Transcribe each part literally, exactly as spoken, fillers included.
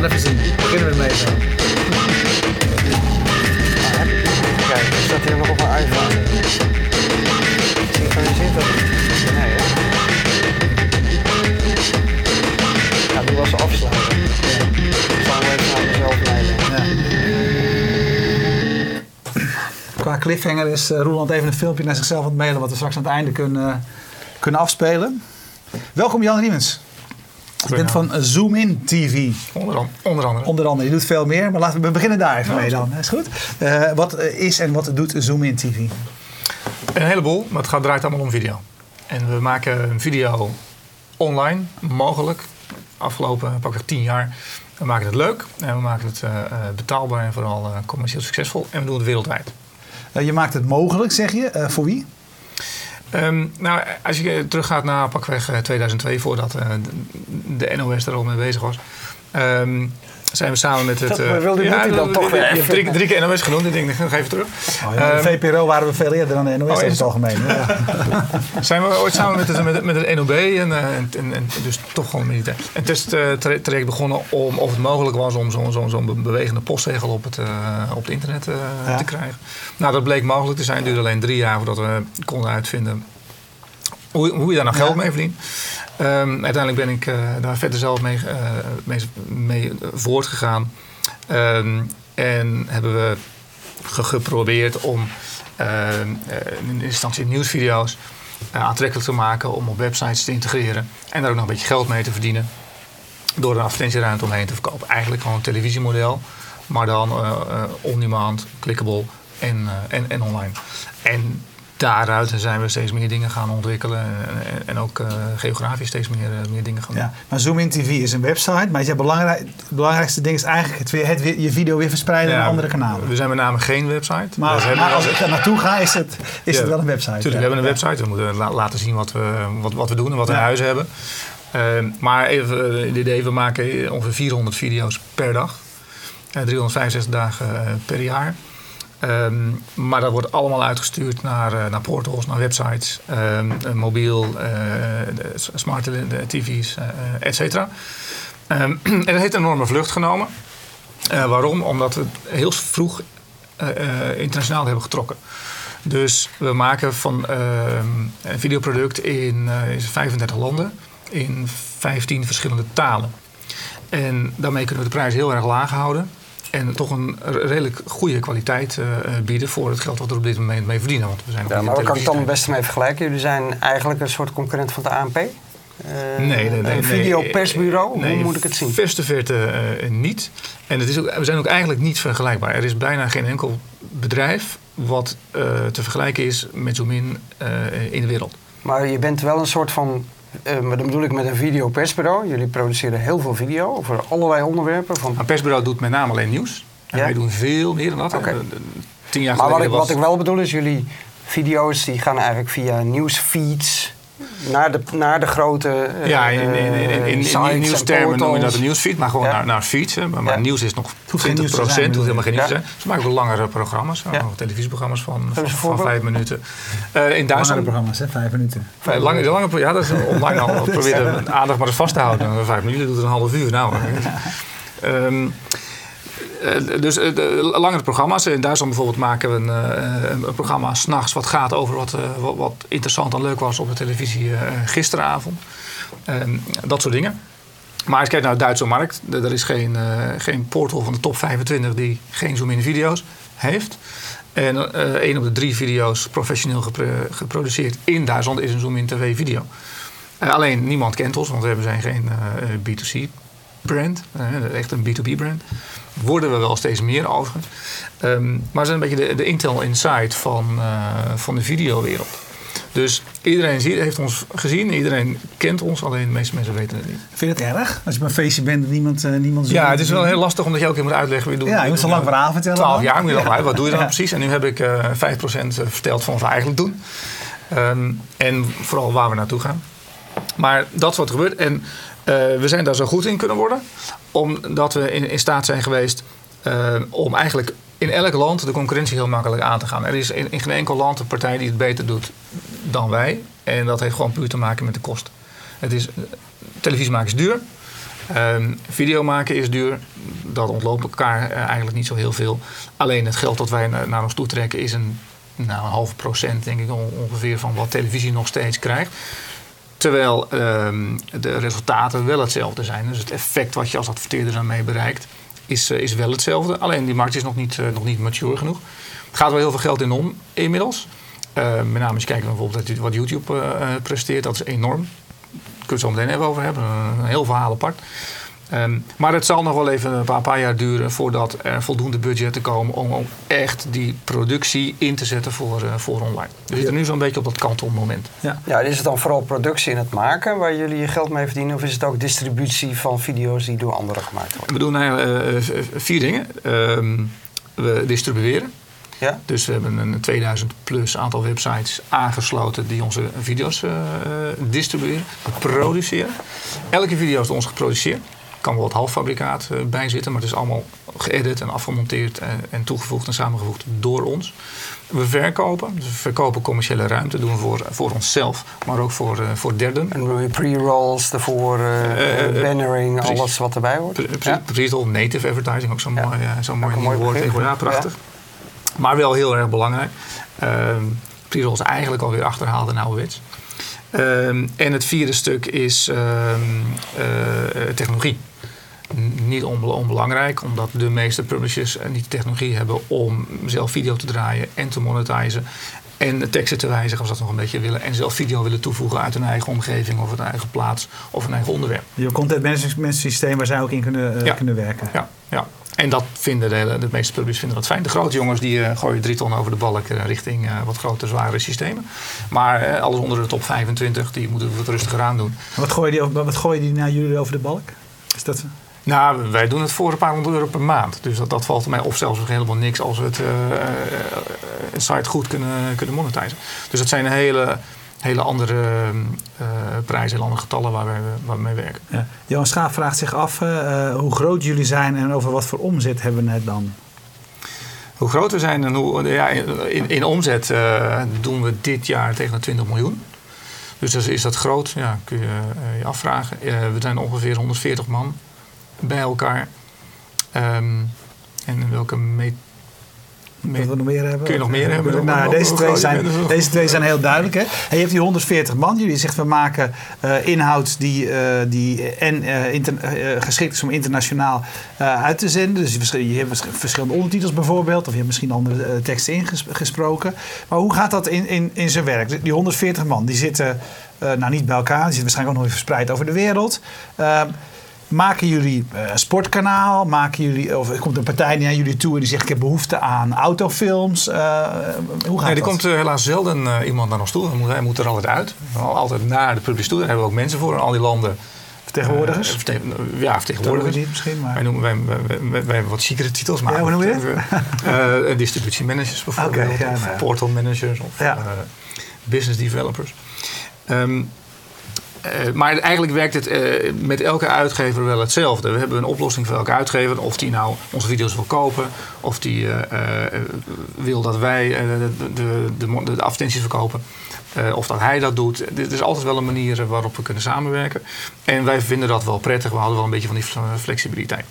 dan even zien. Beginnen we ermee dan. Kijk, ik zat hier nog op mijn iPhone. Synchroniseert dat? Nee, hè? Ja, die was ze afsluiten. Ja. Ik zal hem even aan mezelf leiden. Ja. Qua cliffhanger is uh, Roeland even een filmpje naar zichzelf aan het mailen, wat we straks aan het einde kunnen, uh, kunnen afspelen. Welkom Jan Riemens. Je bent van Zoomin dot T V. Onder, onder andere. Onder andere. Je doet veel meer, maar laten we beginnen daar even ja, mee dan. Is goed. Uh, wat is en wat doet Zoomin dot T V? Een heleboel, maar het gaat, draait allemaal om video. En we maken een video online, mogelijk. Afgelopen pakweg tien jaar. We maken het leuk en we maken het uh, betaalbaar en vooral uh, commercieel succesvol. En we doen het wereldwijd. Uh, je maakt het mogelijk, zeg je. Uh, voor wie? Um, nou, als je teruggaat naar pakweg tweeduizend twee, voordat uh, de N O S daar al mee bezig was, um, zijn we samen met het... Uh, wilde ja, dat dan toch weer? Je hebt drie, drie keer N O S genoemd, ik denk, ik ga even terug. Oh, ja, um, de V P R O waren we veel eerder dan de N O S oh, in het algemeen. Ja. Zijn we ooit samen met het, met, met het N O B en, en, en, en dus toch gewoon militair. Een testtraject uh, begonnen om of het mogelijk was om zo'n zo, zo bewegende postzegel op het, uh, op het internet uh, ja. te krijgen. Nou, dat bleek mogelijk te zijn. Het duurde alleen drie jaar voordat we konden uitvinden hoe, hoe je daar nou geld ja. mee verdient. Um, uiteindelijk ben ik uh, daar verder zelf mee, uh, mee, mee voortgegaan. Um, en hebben we ge- geprobeerd om uh, in eerste instantie nieuwsvideo's uh, aantrekkelijk te maken, om op websites te integreren en daar ook nog een beetje geld mee te verdienen door een advertentieruimte omheen te verkopen. Eigenlijk gewoon een televisiemodel, maar dan uh, uh, on-demand, clickable en, uh, en, en online. En daaruit zijn we steeds meer dingen gaan ontwikkelen en, en ook uh, geografisch steeds meer, uh, meer dingen gaan doen. Ja, maar Zoomin dot T V is een website, maar het belangrij- belangrijkste ding is eigenlijk het weer, het weer, je video weer verspreiden ja, naar andere kanalen. We zijn met name geen website. Maar, we maar als ik daar naartoe ga, is het, is ja, het wel een website. Tuurlijk, ja. we hebben een website. We moeten la- laten zien wat we, wat, wat we doen en wat we ja. in huis hebben. Uh, maar even het uh, idee, we maken ongeveer vierhonderd video's per dag. Uh, driehonderdvijfenzestig dagen uh, per jaar. Um, maar dat wordt allemaal uitgestuurd naar, uh, naar portals, naar websites, um, mobiel, uh, smart tv's, uh, et cetera. Um, en dat heeft een enorme vlucht genomen. Uh, waarom? Omdat we heel vroeg uh, uh, internationaal hebben getrokken. Dus we maken van uh, een videoproduct in uh, vijfendertig landen, in vijftien verschillende talen. En daarmee kunnen we de prijs heel erg laag houden. En toch een redelijk goede kwaliteit uh, bieden voor het geld wat we op dit moment mee verdienen. Want we zijn ja, maar waar kan ik dan het beste mee vergelijken? Jullie zijn eigenlijk een soort concurrent van de A N P? Uh, nee, nee, nee. Een nee, videopersbureau? Nee, hoe moet ik het zien? Vers te verte uh, niet. En het is ook, we zijn ook eigenlijk niet vergelijkbaar. Er is bijna geen enkel bedrijf wat uh, te vergelijken is met Zoomin uh, in de wereld. Maar je bent wel een soort van... Uh, maar dan bedoel ik met een videopersbureau. Jullie produceren heel veel video over allerlei onderwerpen. Van... Een persbureau doet met name alleen nieuws. En ja? wij doen veel meer dan dat. Okay. Tien jaar maar wat ik, was... wat ik wel bedoel is, jullie video's die gaan eigenlijk via nieuwsfeeds naar de, naar de grote uh, ja, in, in, in, in, in, in, in nieuwstermen noem je dat een nieuwsfeed, maar gewoon ja. naar, naar feeds. Hè. Maar, maar ja. nieuws is nog twintig procent, hoeft helemaal geen nieuws te zijn. Ze maken ook langere programma's, ja. ook televisieprogramma's van, van, van vijf minuten. Uh, in Duitsland, langere programma's, hè? Vijf minuten. Vijf, lang, lange, ja, dat is online al. Probeer de aandacht maar eens vast te houden. Vijf minuten doet het een half uur. Nou, um, Uh, dus uh, de, langere programma's. In Duitsland bijvoorbeeld maken we een, uh, een programma 's nachts wat gaat over wat, uh, wat, wat interessant en leuk was op de televisie uh, gisteravond. Uh, dat soort dingen. Maar als je kijkt naar de Duitse markt, d- er is geen, uh, geen portal van de top vijfentwintig die geen Zoomin video's heeft. En uh, één op de drie video's professioneel gepro- geproduceerd in Duitsland is een Zoomin T V video. Uh, alleen niemand kent ons, want we zijn geen uh, B twee C brand. Uh, echt een B twee B brand. Worden we wel steeds meer overigens. Um, maar ze zijn een beetje de, de Intel Inside van, uh, van de videowereld. Dus iedereen ziet, heeft ons gezien, iedereen kent ons, alleen de meeste mensen weten het niet. Vind je het erg? Als je op een feestje bent en niemand, uh, niemand zo. Ja, het is wel heel lastig omdat je ook weer moet uitleggen. Wie doet, ja, je moet zo'n lang verhaal vertellen. twaalf jaar moet je dan uit, wat doe je dan ja. precies? En nu heb ik uh, vijf procent verteld van wat we eigenlijk doen. Um, en vooral waar we naartoe gaan. Maar dat is wat er gebeurt. En Uh, we zijn daar zo goed in kunnen worden, omdat we in, in staat zijn geweest uh, om eigenlijk in elk land de concurrentie heel makkelijk aan te gaan. Er is in, in geen enkel land een partij die het beter doet dan wij. En dat heeft gewoon puur te maken met de kosten. Het is, televisie maken is duur. Um, video maken is duur. Dat ontloopt elkaar uh, eigenlijk niet zo heel veel. Alleen het geld dat wij na, naar ons toe trekken is een, nou, een half procent, denk ik, on, ongeveer van wat televisie nog steeds krijgt. Terwijl um, de resultaten wel hetzelfde zijn. Dus het effect wat je als adverteerder daarmee bereikt is, uh, is wel hetzelfde. Alleen die markt is nog niet, uh, nog niet mature genoeg. Er gaat wel heel veel geld in om inmiddels. Uh, met name als je kijkt naar bijvoorbeeld wat YouTube uh, presteert. Dat is enorm. Daar kunnen we het zo meteen even over hebben. Een heel verhaal apart. Um, maar het zal nog wel even een paar, paar jaar duren voordat er voldoende budgetten komen om, om echt die productie in te zetten voor, uh, voor online. We zitten ja. nu zo'n beetje op dat kantelmoment. Ja. Ja, is het dan vooral productie in het maken waar jullie je geld mee verdienen? Of is het ook distributie van video's die door anderen gemaakt worden? We doen eigenlijk uh, vier dingen. Um, we distribueren. Ja? Dus we hebben een tweeduizend plus aantal websites aangesloten die onze video's uh, distribueren, produceren. Elke video is door ons geproduceerd. Er kan wel wat halffabrikaat uh, bij zitten, maar het is allemaal geëdit en afgemonteerd en, en toegevoegd en samengevoegd door ons. We verkopen. Dus we verkopen commerciële ruimte. Dat doen we voor, voor onszelf, maar ook voor, uh, voor derden. En we pre-rolls ervoor, uh, uh, uh, bannering, precies. Alles wat erbij hoort. Pre- pre- ja? pre-roll, native advertising, ook zo'n ja. mooi, uh, zo'n mooi nieuw woord tegenwoordig. Ja, prachtig. Ja. Maar wel heel erg belangrijk. Uh, pre-roll is eigenlijk alweer achterhaald en ouderwets. Uh, en het vierde stuk is uh, uh, technologie. N- niet onbe- onbelangrijk, omdat de meeste publishers niet de technologie hebben om zelf video te draaien en te monetizen. En de teksten te wijzigen als dat nog een beetje willen. En zelf video willen toevoegen uit hun eigen omgeving of hun eigen plaats of hun eigen onderwerp. Je content management systeem waar zij ook in kunnen, uh, ja. kunnen werken. Ja, ja. En dat vinden de, hele, de meeste publishers vinden dat fijn. De grote jongens die uh, gooien drie ton over de balk uh, richting uh, wat grotere, zware systemen. Maar uh, alles onder de top vijfentwintig, die moeten wat rustiger aan doen. Wat gooien die, wat gooien die naar jullie over de balk? Is dat... Nou, wij doen het voor een paar honderd euro per maand. Dus dat, dat valt mij op zelfs nog helemaal niks als we het, uh, een site goed kunnen, kunnen monetizen. Dus dat zijn hele... Hele andere uh, prijzen, hele andere getallen waar we, waar we mee werken. Ja. Johan Schaaf vraagt zich af uh, hoe groot jullie zijn en over wat voor omzet hebben we het dan? Hoe groot we zijn en hoe... Ja, in, in omzet uh, doen we dit jaar tegen de twintig miljoen. Dus is, is dat groot? Ja, kun je uh, je afvragen. Uh, we zijn ongeveer honderdveertig man bij elkaar. Um, en welke methode? Mee, we nog meer hebben? Kun je nog meer ja, hebben? Nou, deze, twee zijn, deze twee zijn heel duidelijk. Hè? En je hebt die honderdveertig man. Jullie zegt we maken uh, inhoud die, uh, die en, uh, inter, uh, geschikt is om internationaal uh, uit te zenden. Dus je, je hebt verschillende ondertitels bijvoorbeeld. Of je hebt misschien andere uh, teksten ingesproken. Maar hoe gaat dat in, in, in zijn werk? Die honderdveertig man die zitten uh, nou niet bij elkaar. Die zitten waarschijnlijk ook nog even verspreid over de wereld. Uh, Maken jullie een sportkanaal? Maken jullie, of er komt een partij naar jullie toe en die zegt ik heb behoefte aan autofilms? Uh, hoe gaat nee, er komt uh, helaas zelden uh, iemand naar ons toe. Hij moet er altijd uit. Altijd naar de publiek toe. Daar hebben we ook mensen voor in al die landen. Vertegenwoordigers? Uh, verte- ja, vertegenwoordigers. Niet misschien, maar... wij, noemen, wij, wij, wij, wij, wij hebben wat chicere titels. Maar ja, hoe noem je het? Uh, distributiemanagers bijvoorbeeld. Okay, ja, of ja. Portal managers of ja. uh, business developers. Um, Uh, maar eigenlijk werkt het uh, met elke uitgever wel hetzelfde. We hebben een oplossing voor elke uitgever. Of die nou onze video's wil kopen. Of die uh, uh, wil dat wij uh, de, de, de, de advertenties verkopen. Uh, of dat hij dat doet. Er is altijd wel een manier waarop we kunnen samenwerken. En wij vinden dat wel prettig. We houden wel een beetje van die flexibiliteit.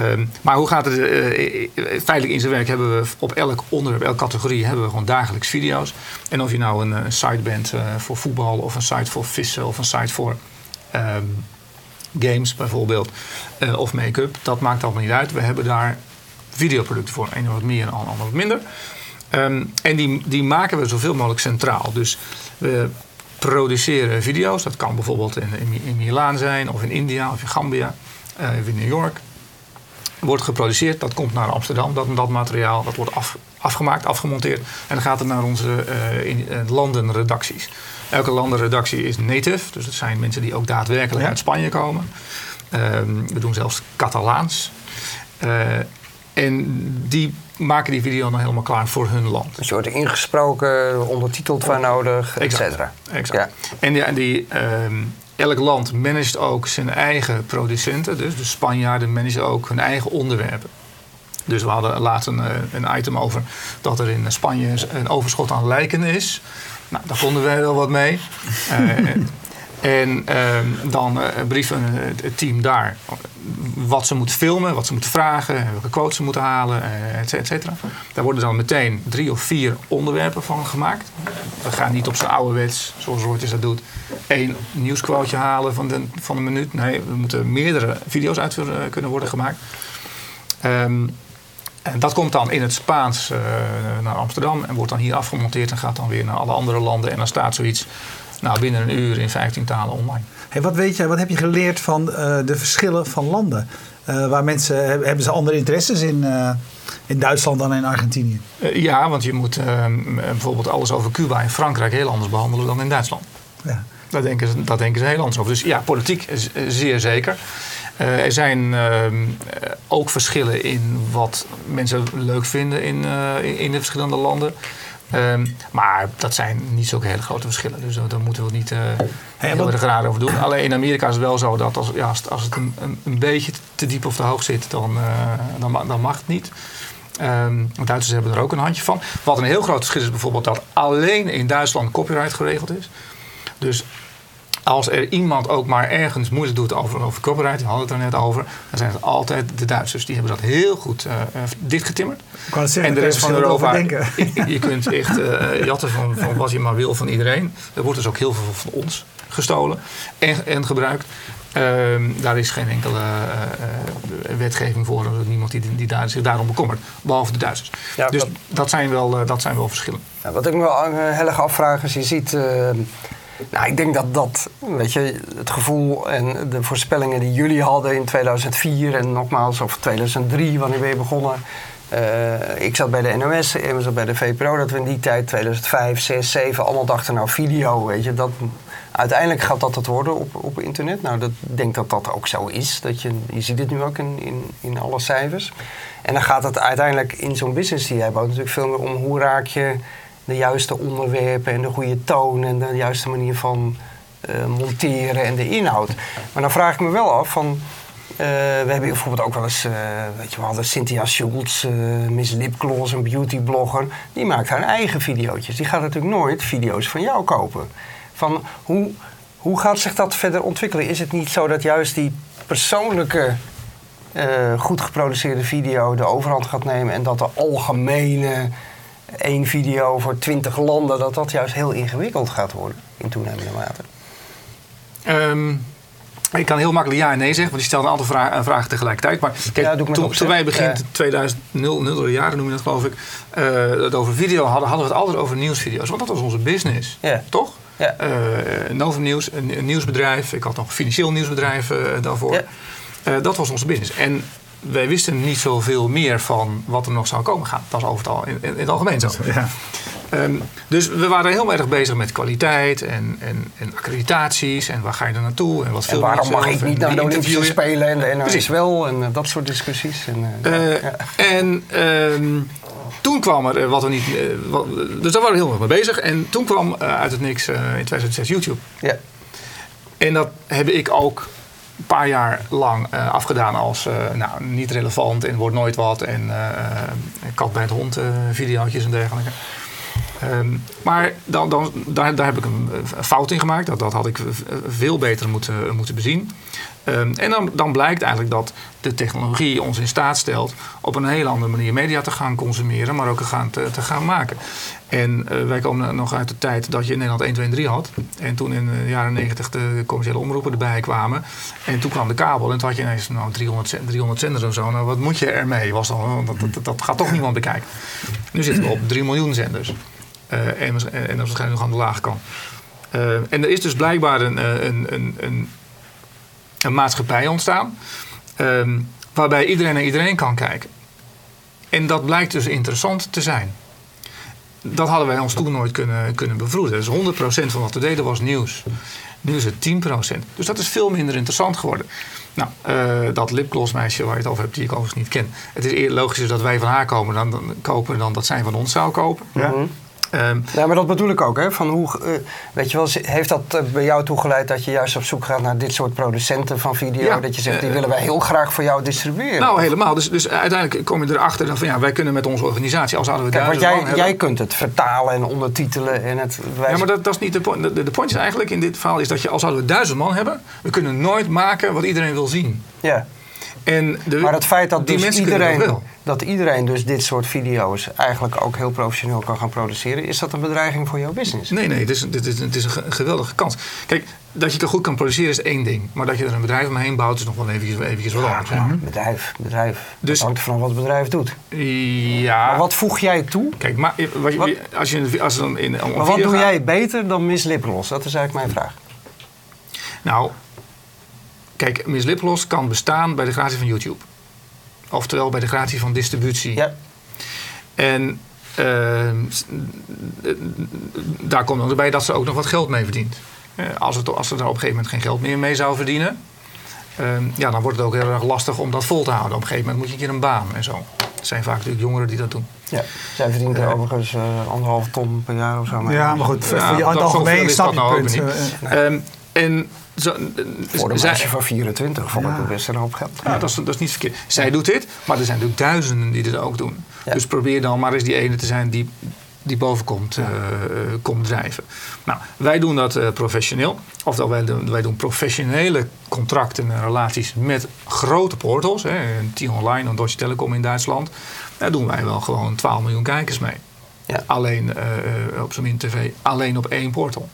Um, maar hoe gaat het uh, feitelijk in zijn werk? Hebben we op elk onderwerp, elke categorie, hebben we gewoon dagelijks video's. En of je nou een, een site bent uh, voor voetbal, of een site voor vissen, of een site voor um, games bijvoorbeeld, uh, of make-up, dat maakt allemaal niet uit. We hebben daar videoproducten voor, een wat meer en ander wat minder. Um, en die, die maken we zoveel mogelijk centraal. Dus we produceren video's. Dat kan bijvoorbeeld in, in, in Milaan zijn, of in India, of in Gambia, uh, of in New York. Wordt geproduceerd, dat komt naar Amsterdam. Dat, dat materiaal dat wordt af, afgemaakt, afgemonteerd. En dan gaat het naar onze uh, in, uh, landenredacties. Elke landenredactie is native. Dus dat zijn mensen die ook daadwerkelijk ja. uit Spanje komen. Um, we doen zelfs Catalaans. Uh, en die maken die video dan helemaal klaar voor hun land. Dus je wordt ingesproken, ondertiteld waar nodig, et cetera. Exact. Ja. En die... En die um, elk land managt ook zijn eigen producenten. Dus de Spanjaarden managen ook hun eigen onderwerpen. Dus we hadden laatst een, een item over dat er in Spanje een overschot aan lijken is. Nou, daar konden wij wel wat mee. uh, En uh, dan uh, brieven uh, het team daar wat ze moeten filmen, wat ze moeten vragen, welke quotes ze moeten halen, uh, et cetera. Daar worden dan meteen drie of vier onderwerpen van gemaakt. We gaan niet op z'n ouderwets, zoals Roortjes dat doet, één nieuwsquoteje halen van de, van een minuut. Nee, er moeten meerdere video's uit kunnen worden gemaakt. Um, En dat komt dan in het Spaans uh, naar Amsterdam en wordt dan hier afgemonteerd en gaat dan weer naar alle andere landen. En dan staat zoiets nou, binnen een uur in vijftien talen online. Hey, wat weet je, wat heb je geleerd van uh, de verschillen van landen? Uh, waar mensen, hebben ze andere interesses in, uh, in Duitsland dan in Argentinië? Uh, ja, want je moet uh, bijvoorbeeld alles over Cuba en Frankrijk heel anders behandelen dan in Duitsland. Ja. Daar denken ze, daar denken ze heel anders over. Dus ja, politiek is zeer zeker. Uh, er zijn uh, ook verschillen in wat mensen leuk vinden in, uh, in de verschillende landen. Um, maar dat zijn niet zulke hele grote verschillen. Dus daar moeten we niet uh, hey, heel erg raar over doen. Alleen in Amerika is het wel zo dat als, ja, als, als het een, een beetje te diep of te hoog zit, dan, uh, dan, dan mag het niet. Um, Duitsers hebben er ook een handje van. Wat een heel groot verschil is bijvoorbeeld dat alleen in Duitsland copyright geregeld is. Dus als er iemand ook maar ergens moeite doet over, over copyright, we hadden het er net over, dan zijn het altijd de Duitsers. Die hebben dat heel goed uh, dichtgetimmerd. Ik kan het zeggen, en de rest van Europa, je, je kunt echt uh, jatten van, van wat je maar wil van iedereen. Er wordt dus ook heel veel van ons gestolen en, en gebruikt. Uh, daar is geen enkele uh, wetgeving voor, niemand die, die daar, zich daarom bekommert, behalve de Duitsers. Ja, dus dat, dat, zijn wel, uh, dat zijn wel verschillen. Ja, wat ik me wel heel erg afvraag is, je ziet... Uh, Nou, ik denk dat dat, weet je, het gevoel en de voorspellingen die jullie hadden in tweeduizend vier en nogmaals, of tweeduizend drie, wanneer ben je begonnen? Uh, ik zat bij de N O S, Emma zat bij de V P R O, dat we in die tijd, tweeduizend vijf, zes, zeven, allemaal dachten, nou video, weet je, dat, uiteindelijk gaat dat het worden op, op internet. Nou, dat, ik denk dat dat ook zo is. Dat je, je ziet het nu ook in, in, in alle cijfers. En dan gaat het uiteindelijk in zo'n business die jij bouwt natuurlijk veel meer om hoe raak je de juiste onderwerpen en de goede toon en de juiste manier van uh, monteren en de inhoud. Maar dan vraag ik me wel af van, uh, we hebben bijvoorbeeld ook wel eens, uh, weet je, we hadden Cynthia Schultz, uh, Miss Lipgloss, een beautyblogger, die maakt haar eigen video's. Die gaat natuurlijk nooit video's van jou kopen. Van hoe, hoe gaat zich dat verder ontwikkelen? Is het niet zo dat juist die persoonlijke, uh, goed geproduceerde video de overhand gaat nemen en dat de algemene Eén video voor twintig landen, dat dat juist heel ingewikkeld gaat worden in toenemende mate? Um, ik kan heel makkelijk ja en nee zeggen, want je stelt een aantal vragen, vragen tegelijkertijd. Maar kijk, ja, toen to, to wij begin tweeduizend jaren, noem je dat geloof ik, uh, het over video hadden, hadden we het altijd over nieuwsvideo's. Want dat was onze business, yeah. Toch? Yeah. Uh, Novum Nieuws, een nieuwsbedrijf. Ik had nog een financieel nieuwsbedrijf uh, daarvoor. Yeah. Uh, dat was onze business. En wij wisten niet zoveel meer van wat er nog zou komen gaan. Dat is over het al, in, in het algemeen zo. Ja. Um, dus we waren heel erg bezig met kwaliteit en, en, en accreditaties. En waar ga je er naartoe? En, wat en waarom mag ik niet naar de Olympische Spelen? En de N O S wel. En dat soort discussies. En, uh, uh, ja. en um, toen kwam er wat we niet... Uh, wat, dus daar waren we heel erg mee bezig. En toen kwam uh, uit het niks uh, in tweeduizend zes YouTube. Ja. En dat heb ik ook een paar jaar lang uh, afgedaan als uh, nou, niet relevant en wordt nooit wat. En uh, kat bij de hond uh, videootjes en dergelijke. Um, maar dan, dan, daar, daar heb ik een fout in gemaakt. Dat, dat had ik veel beter moeten, moeten bezien. Um, en dan, dan blijkt eigenlijk dat de technologie ons in staat stelt op een heel andere manier media te gaan consumeren, maar ook gaan te, te gaan maken. En uh, wij komen nog uit de tijd dat je in Nederland één, twee en drie had. En toen in de jaren negentig de commerciële omroepen erbij kwamen. En toen kwam de kabel en toen had je ineens nou, driehonderd zenders of zo. Nou, wat moet je ermee? Was dan, dat, dat, dat gaat toch niemand bekijken. Nu zitten we op drie miljoen zenders. Uh, en, en, en dat is waarschijnlijk nog aan de lage kant. Uh, en er is dus blijkbaar een, een, een, een een maatschappij ontstaan, um, waarbij iedereen naar iedereen kan kijken. En dat blijkt dus interessant te zijn. Dat hadden wij ons toen nooit kunnen, kunnen bevroeden. Dus honderd procent van wat we deden was nieuws. Nu is het tien procent. Dus dat is veel minder interessant geworden. Nou, uh, dat lipglossmeisje waar je het over hebt, die ik overigens niet ken. Het is logischer dat wij van haar komen dan, dan kopen dan dat zij van ons zou kopen. Ja? Mm-hmm. Um, ja, maar dat bedoel ik ook. Hè? Van hoe, uh, weet je wel, heeft dat uh, bij jou toegeleid dat je juist op zoek gaat naar dit soort producenten van video? Ja, dat je zegt, uh, die willen wij heel graag voor jou distribueren. Nou, helemaal. Dus, dus uiteindelijk kom je erachter dat van, ja, wij kunnen met onze organisatie, als hadden we daar... Jij, jij kunt het vertalen en ondertitelen en het... Wijzen. Ja, maar dat, dat is niet de point. De, de point is eigenlijk in dit verhaal is dat je, als hadden we duizend man hebben, we kunnen nooit maken wat iedereen wil zien. Ja. En de, maar het feit dat, dus iedereen, dat, dat iedereen dus dit soort video's eigenlijk ook heel professioneel kan gaan produceren, is dat een bedreiging voor jouw business? Nee, nee, het is, het is, het is een geweldige kans. Kijk, dat je het goed kan produceren is één ding. Maar dat je er een bedrijf omheen bouwt is nog wel eventjes, eventjes wat anders. Ja, bedrijf, bedrijf. Dus, dat hangt van wat het bedrijf doet. Ja. Maar wat voeg jij toe? Kijk, maar wat, wat, als je, als je dan in, om maar wat doe gaat, jij beter dan Miss Lipgloss? Dat is eigenlijk mijn vraag. Nou... Kijk, Miss Lipgloss kan bestaan bij de gratie van YouTube. Oftewel bij de gratie van distributie. Ja. En uh, daar komt dan bij dat ze ook nog wat geld mee verdient. Uh, als, het, als ze daar op een gegeven moment geen geld meer mee zou verdienen... Uh, ja, dan wordt het ook heel erg lastig om dat vol te houden. Op een gegeven moment moet je een keer een baan en zo. Er zijn vaak natuurlijk jongeren die dat doen. Ja, zij verdienen er uh, overigens uh, anderhalve ton per jaar of zo. Maar ja, maar goed, ja, voor je algemeen snap je punt. Nou uh, uh, um, en... Zo, voor een meisje van vierentwintig vond ik het best een hoop geld. Ja, ja. Dat, is, dat is niet verkeerd. Zij ja. doet dit, maar er zijn natuurlijk duizenden die dit ook doen. Ja. Dus probeer dan maar eens die ene te zijn die, die boven komt, ja. uh, komt drijven. Nou, wij doen dat uh, professioneel. Oftewel, wij doen, wij doen professionele contracten en relaties met grote portals. T-Online en Deutsche Telekom in Duitsland. Daar doen wij wel gewoon twaalf miljoen kijkers mee. Ja. Alleen uh, op Zoomin T V, alleen op één portal.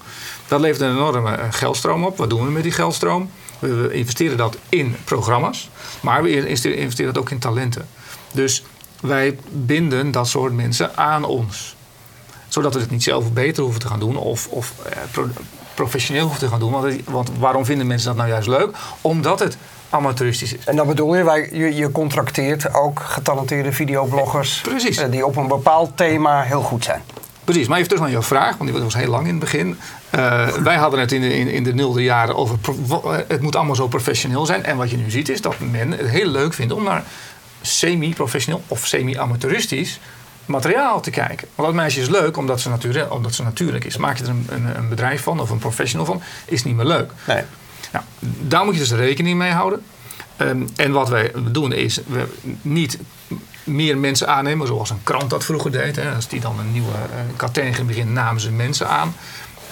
Dat levert een enorme geldstroom op. Wat doen we met die geldstroom? We investeren dat in programma's, maar we investeren dat ook in talenten. Dus wij binden dat soort mensen aan ons. Zodat we het niet zelf beter hoeven te gaan doen of, of eh, pro- professioneel hoeven te gaan doen. Want, want waarom vinden mensen dat nou juist leuk? Omdat het amateuristisch is. En dan bedoel je, wij, je, je contracteert ook getalenteerde videobloggers... Precies. Eh, die op een bepaald thema heel goed zijn. Precies, maar even terug naar jouw vraag, want die was heel lang in het begin. Uh, wij hadden het in de, in, in de nulde jaren over, het moet allemaal zo professioneel zijn. En wat je nu ziet is dat men het heel leuk vindt om naar semi-professioneel of semi-amateuristisch materiaal te kijken. Want dat meisje is leuk omdat ze, natuur, omdat ze natuurlijk is. Maak je er een, een, een bedrijf van of een professional van, is niet meer leuk. Nee. Nou, daar moet je dus rekening mee houden. Um, en wat wij doen is, we niet... meer mensen aannemen, zoals een krant dat vroeger deed. Hè. Als die dan een nieuwe uh, katern ging beginnen, namen ze mensen aan.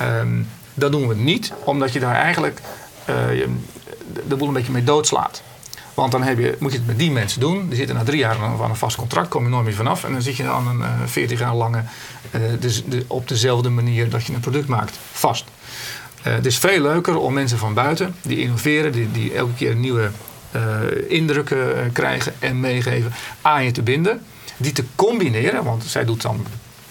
Um, dat doen we niet, omdat je daar eigenlijk uh, je, de boel een beetje mee doodslaat. Want dan heb je, moet je het met die mensen doen. Die zitten na drie jaar van een vast contract, kom je nooit meer vanaf. En dan zit je dan een veertig uh, jaar lange, uh, dus de, op dezelfde manier dat je een product maakt, vast. Uh, het is veel leuker om mensen van buiten, die innoveren, die, die elke keer een nieuwe... Uh, indrukken krijgen en meegeven, aan je te binden. Die te combineren, want zij doet dan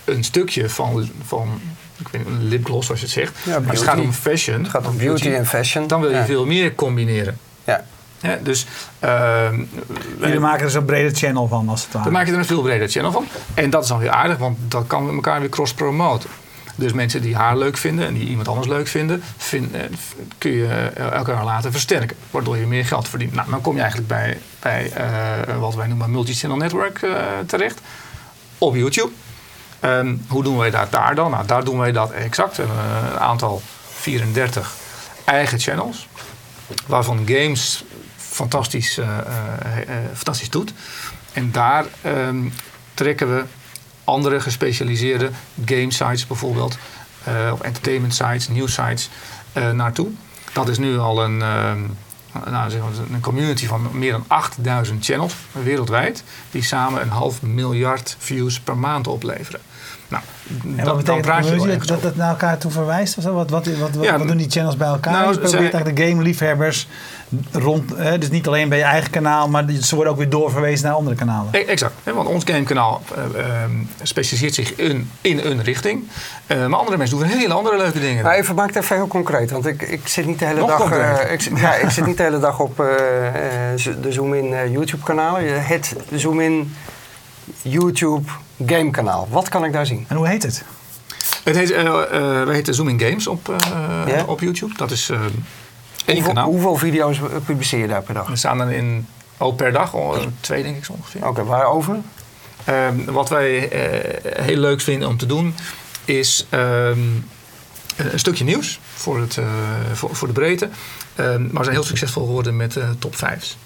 een stukje van, van ik weet niet, een lipgloss zoals je het zegt. Ja, maar het gaat om fashion. Het gaat om beauty en fashion. Dan wil je ja. veel meer combineren. Ja. Ja, dus, uh, jullie maken er zo'n breder channel van als het ware. We maken er een veel breder channel van. En dat is dan weer aardig, want dat kan met elkaar weer cross-promoten. Dus mensen die haar leuk vinden en die iemand anders leuk vinden... Vind, eh, kun je elkaar laten versterken, waardoor je meer geld verdient. Nou, dan kom je eigenlijk bij, bij uh, wat wij noemen multi-channel network uh, terecht. Op YouTube. Um, hoe doen wij dat daar dan? Nou, daar doen wij dat exact. We hebben een aantal vierendertig eigen channels. Waarvan games fantastisch, uh, uh, fantastisch doet. En daar um, trekken we... andere gespecialiseerde game sites bijvoorbeeld, uh, of entertainment sites, news sites, uh, naartoe. Dat is nu al een, uh, nou, een community van meer dan achtduizend channels wereldwijd, die samen een half miljard views per maand opleveren. Nou, en wat betekent dan je je dat het naar elkaar toe verwijst? Of zo? Wat, wat, wat, wat, ja, wat doen die channels bij elkaar? Nou, je probeert eigenlijk de gameliefhebbers rond... Hè, dus niet alleen bij je eigen kanaal, maar ze worden ook weer doorverwezen naar andere kanalen. Exact. Hè, want ons gamekanaal uh, uh, specialiseert zich in, in een richting. Uh, maar andere mensen doen hele andere leuke dingen. Maar even, maak het even heel concreet. Want ik, ik zit niet de hele Nog dag... Uh, ik, ja, ik zit niet de hele dag op uh, de Zoomin uh, YouTube-kanalen. Het Zoomin YouTube... gamekanaal. Wat kan ik daar zien? En hoe heet het? Het heet, uh, uh, wij heten Zoomin Games op, uh, yeah. op YouTube. Dat is uh, één hoeveel, kanaal. Hoeveel video's publiceer je daar per dag? We staan er in, oh, per dag, oh, twee denk ik zo ongeveer. Oké, okay, waarover? Uh, wat wij uh, heel leuk vinden om te doen... is um, een stukje nieuws voor, het, uh, voor, voor de breedte. Um, maar we zijn heel succesvol geworden met uh, top vijf's.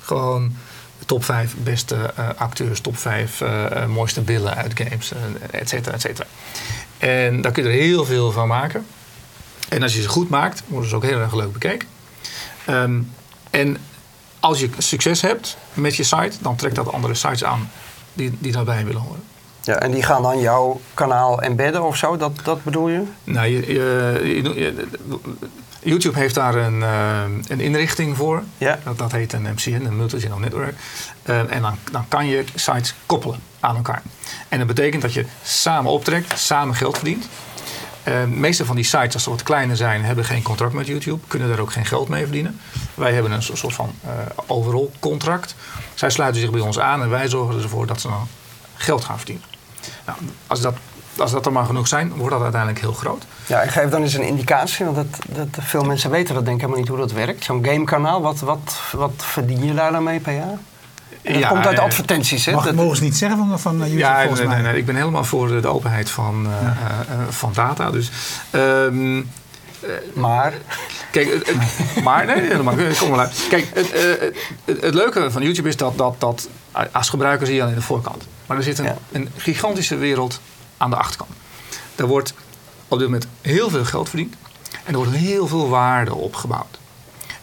Gewoon top vijf beste uh, acteurs, top vijf uh, mooiste billen uit games, uh, et cetera, et cetera. En daar kun je er heel veel van maken. En als je ze goed maakt, worden ze ook heel erg leuk bekeken. Um, en als je succes hebt met je site, dan trekt dat andere sites aan die, die daarbij willen horen. Ja, en die gaan dan jouw kanaal embedden of zo? Dat, dat bedoel je? Nou, je, je, je, je, YouTube heeft daar een, uh, een inrichting voor. Ja. Dat, dat heet een M C N, een Multi-Channel Network. Uh, en dan, dan kan je sites koppelen aan elkaar. En dat betekent dat je samen optrekt, samen geld verdient. Uh, de meeste van die sites, als ze wat kleiner zijn, hebben geen contract met YouTube. Kunnen daar ook geen geld mee verdienen. Wij hebben een soort van uh, overall contract. Zij sluiten zich bij ons aan en wij zorgen ervoor dat ze dan geld gaan verdienen. Nou, als, dat, als dat er maar genoeg zijn, wordt dat uiteindelijk heel groot. Ja, ik geef dan eens een indicatie, want dat, dat, veel mensen weten dat denk ik helemaal niet hoe dat werkt. Zo'n gamekanaal, wat, wat, wat verdien je daar dan mee per jaar? En dat ja, komt uit advertenties, hè? Dat mogen ze niet zeggen van, van YouTube, ja, volgens mij. Nee, nee, nee. Ik ben helemaal voor de openheid van, uh, ja. uh, uh, van data. Dus, um, uh, maar? Kijk, uh, uh, maar? Nee, helemaal. Kom maar uit. Kijk, het, uh, het, het leuke van YouTube is dat, dat, dat als gebruiker zie je alleen de voorkant. Maar er zit een, ja. een gigantische wereld aan de achterkant. Daar wordt op dit moment heel veel geld verdiend. En er wordt heel veel waarde opgebouwd.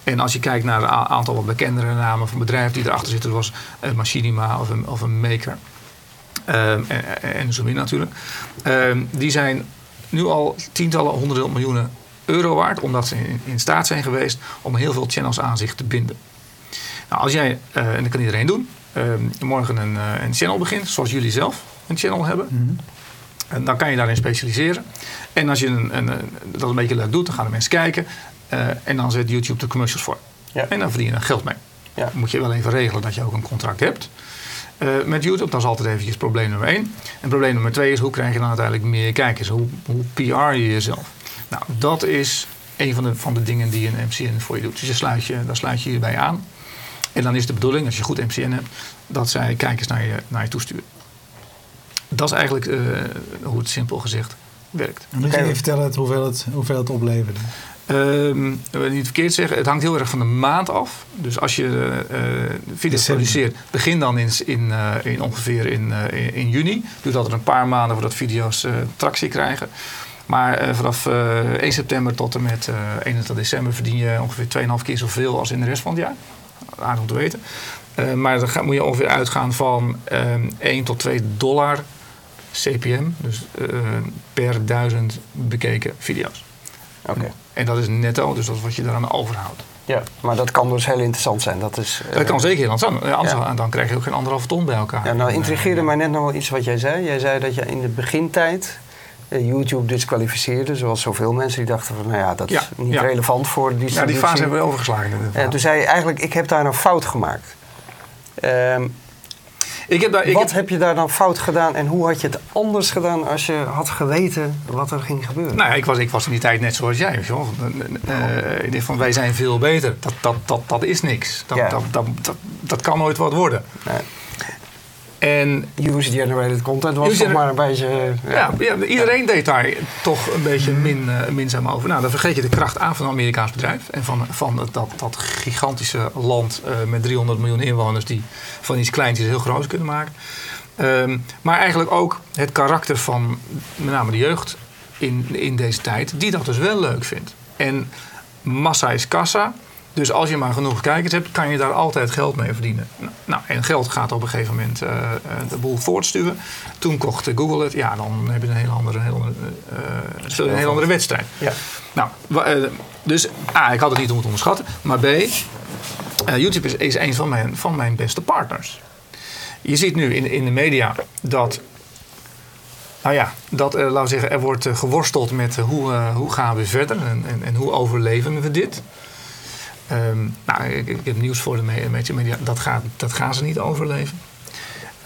En als je kijkt naar een aantal wat bekendere namen van bedrijven die erachter zitten, zoals een Machinima of een, of een Maker. Um, en, en Zoomin natuurlijk. Um, die zijn nu al tientallen, honderden miljoenen euro waard, omdat ze in, in staat zijn geweest om heel veel channels aan zich te binden. Nou, als jij, uh, en dat kan iedereen doen, um, morgen een, uh, een channel begint, zoals jullie zelf een channel hebben. Mm-hmm. En dan kan je daarin specialiseren. En als je een, een, een, dat een beetje leuk doet, dan gaan de mensen kijken. Uh, en dan zet YouTube de commercials voor. Ja. En dan verdien je er geld mee. Ja. Dan moet je wel even regelen dat je ook een contract hebt. Uh, met YouTube, dat is altijd eventjes probleem nummer één. En probleem nummer twee is, hoe krijg je dan uiteindelijk meer kijkers? Hoe, hoe P R je jezelf? Nou, dat is een van de, van de dingen die een M C N voor je doet. Dus je sluit je, daar sluit je hierbij aan. En dan is de bedoeling, als je goed M C N hebt, dat zij kijkers naar je, naar je toesturen. Dat is eigenlijk uh, hoe het simpel gezegd werkt. En dan kan je even vertellen hoeveel het, hoeveel het opleverde. Um, ik wil niet verkeerd zeggen, het hangt heel erg van de maand af. Dus als je uh, video's produceert, begin dan in, in, uh, in ongeveer in, uh, in juni. Doe dat er een paar maanden voordat video's uh, tractie krijgen. Maar uh, vanaf uh, eerste september tot en met uh, eenentwintig december verdien je ongeveer twee komma vijf keer zoveel als in de rest van het jaar. Aardig om te weten. Uh, maar dan ga, moet je ongeveer uitgaan van um, één tot twee dollar C P M. Dus uh, per duizend bekeken video's. Okay. En dat is netto, dus dat is wat je daaraan overhoudt. Ja, maar dat kan dus heel interessant zijn. Dat, is, dat uh, kan zeker heel interessant zijn. Anders ja. dan krijg je ook geen anderhalve ton bij elkaar. Ja, nou intrigeerde mij net nog wel iets wat jij zei. Jij zei dat je in de begintijd uh, YouTube disqualificeerde. Zoals zoveel mensen die dachten van, nou ja, dat ja. is niet ja. relevant voor die distributie. Ja, die fase hebben we overgeslagen. Uh, toen zei je eigenlijk, ik heb daar een fout gemaakt. Um, Ik heb daar, ik wat heb, heb je daar dan fout gedaan en hoe had je het anders gedaan als je had geweten wat er ging gebeuren? Nou ja, ik was, ik was in die tijd net zoals jij. Joh. Uh, uh, van, wij zijn veel beter. Dat, dat, dat, dat is niks. Dat, ja. dat, dat, dat, dat kan nooit wat worden. Nee. En user-generated content was user, toch maar een beetje... Uh, ja, ja, iedereen ja. deed daar toch een beetje min, uh, minzaam over. Nou, dan vergeet je de kracht aan van een Amerikaans bedrijf. En van, van het, dat, dat gigantische land uh, met driehonderd miljoen inwoners... die van iets kleins iets heel groots kunnen maken. Um, maar eigenlijk ook het karakter van met name de jeugd in, in deze tijd... die dat dus wel leuk vindt. En massa is kassa. Dus als je maar genoeg kijkers hebt, kan je daar altijd geld mee verdienen. Nou, en geld gaat op een gegeven moment uh, de boel voortsturen. Toen kocht Google het. Ja, dan heb je een hele andere, heel, uh, een heel andere wedstrijd. Ja. Nou, uh, dus A, ik had het niet moeten onderschatten. Maar B, uh, YouTube is, is een van mijn, van mijn beste partners. Je ziet nu in, in de media dat... Nou ja, dat, uh, laten we zeggen, er wordt uh, geworsteld met uh, hoe, uh, hoe gaan we verder en, en, en hoe overleven we dit... Um, nou, ik, ik heb nieuws voor de media, dat, gaat, dat gaan ze niet overleven.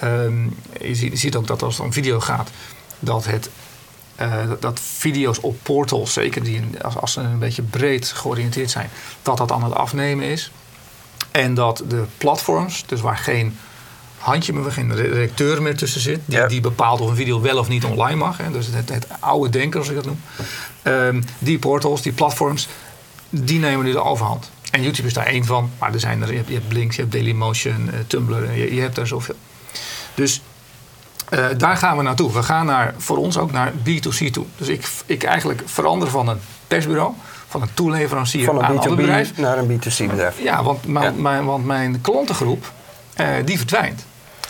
Um, je, ziet, je ziet ook dat als het om video gaat, dat, het, uh, dat video's op portals, zeker die als, als ze een beetje breed georiënteerd zijn, dat dat aan het afnemen is. En dat de platforms, dus waar geen handje, maar waar geen redacteur meer tussen zit. Die, ja. die bepaalt of een video wel of niet online mag. Hè. Dus het, het oude denken, zoals ik dat noem. Um, die portals, die platforms, die nemen nu de overhand. En YouTube is daar één van. Maar er zijn er, je hebt, je hebt Blinks, je hebt Dailymotion, uh, Tumblr. Je, je hebt daar zoveel. Dus uh, daar gaan we naartoe. We gaan naar, voor ons ook naar B to C toe. Dus ik, ik eigenlijk verander van een persbureau... van een toeleverancier van een aan een bedrijf. Naar een B to C bedrijf. Ja, want mijn, ja. mijn, want mijn klantengroep, eh, die verdwijnt.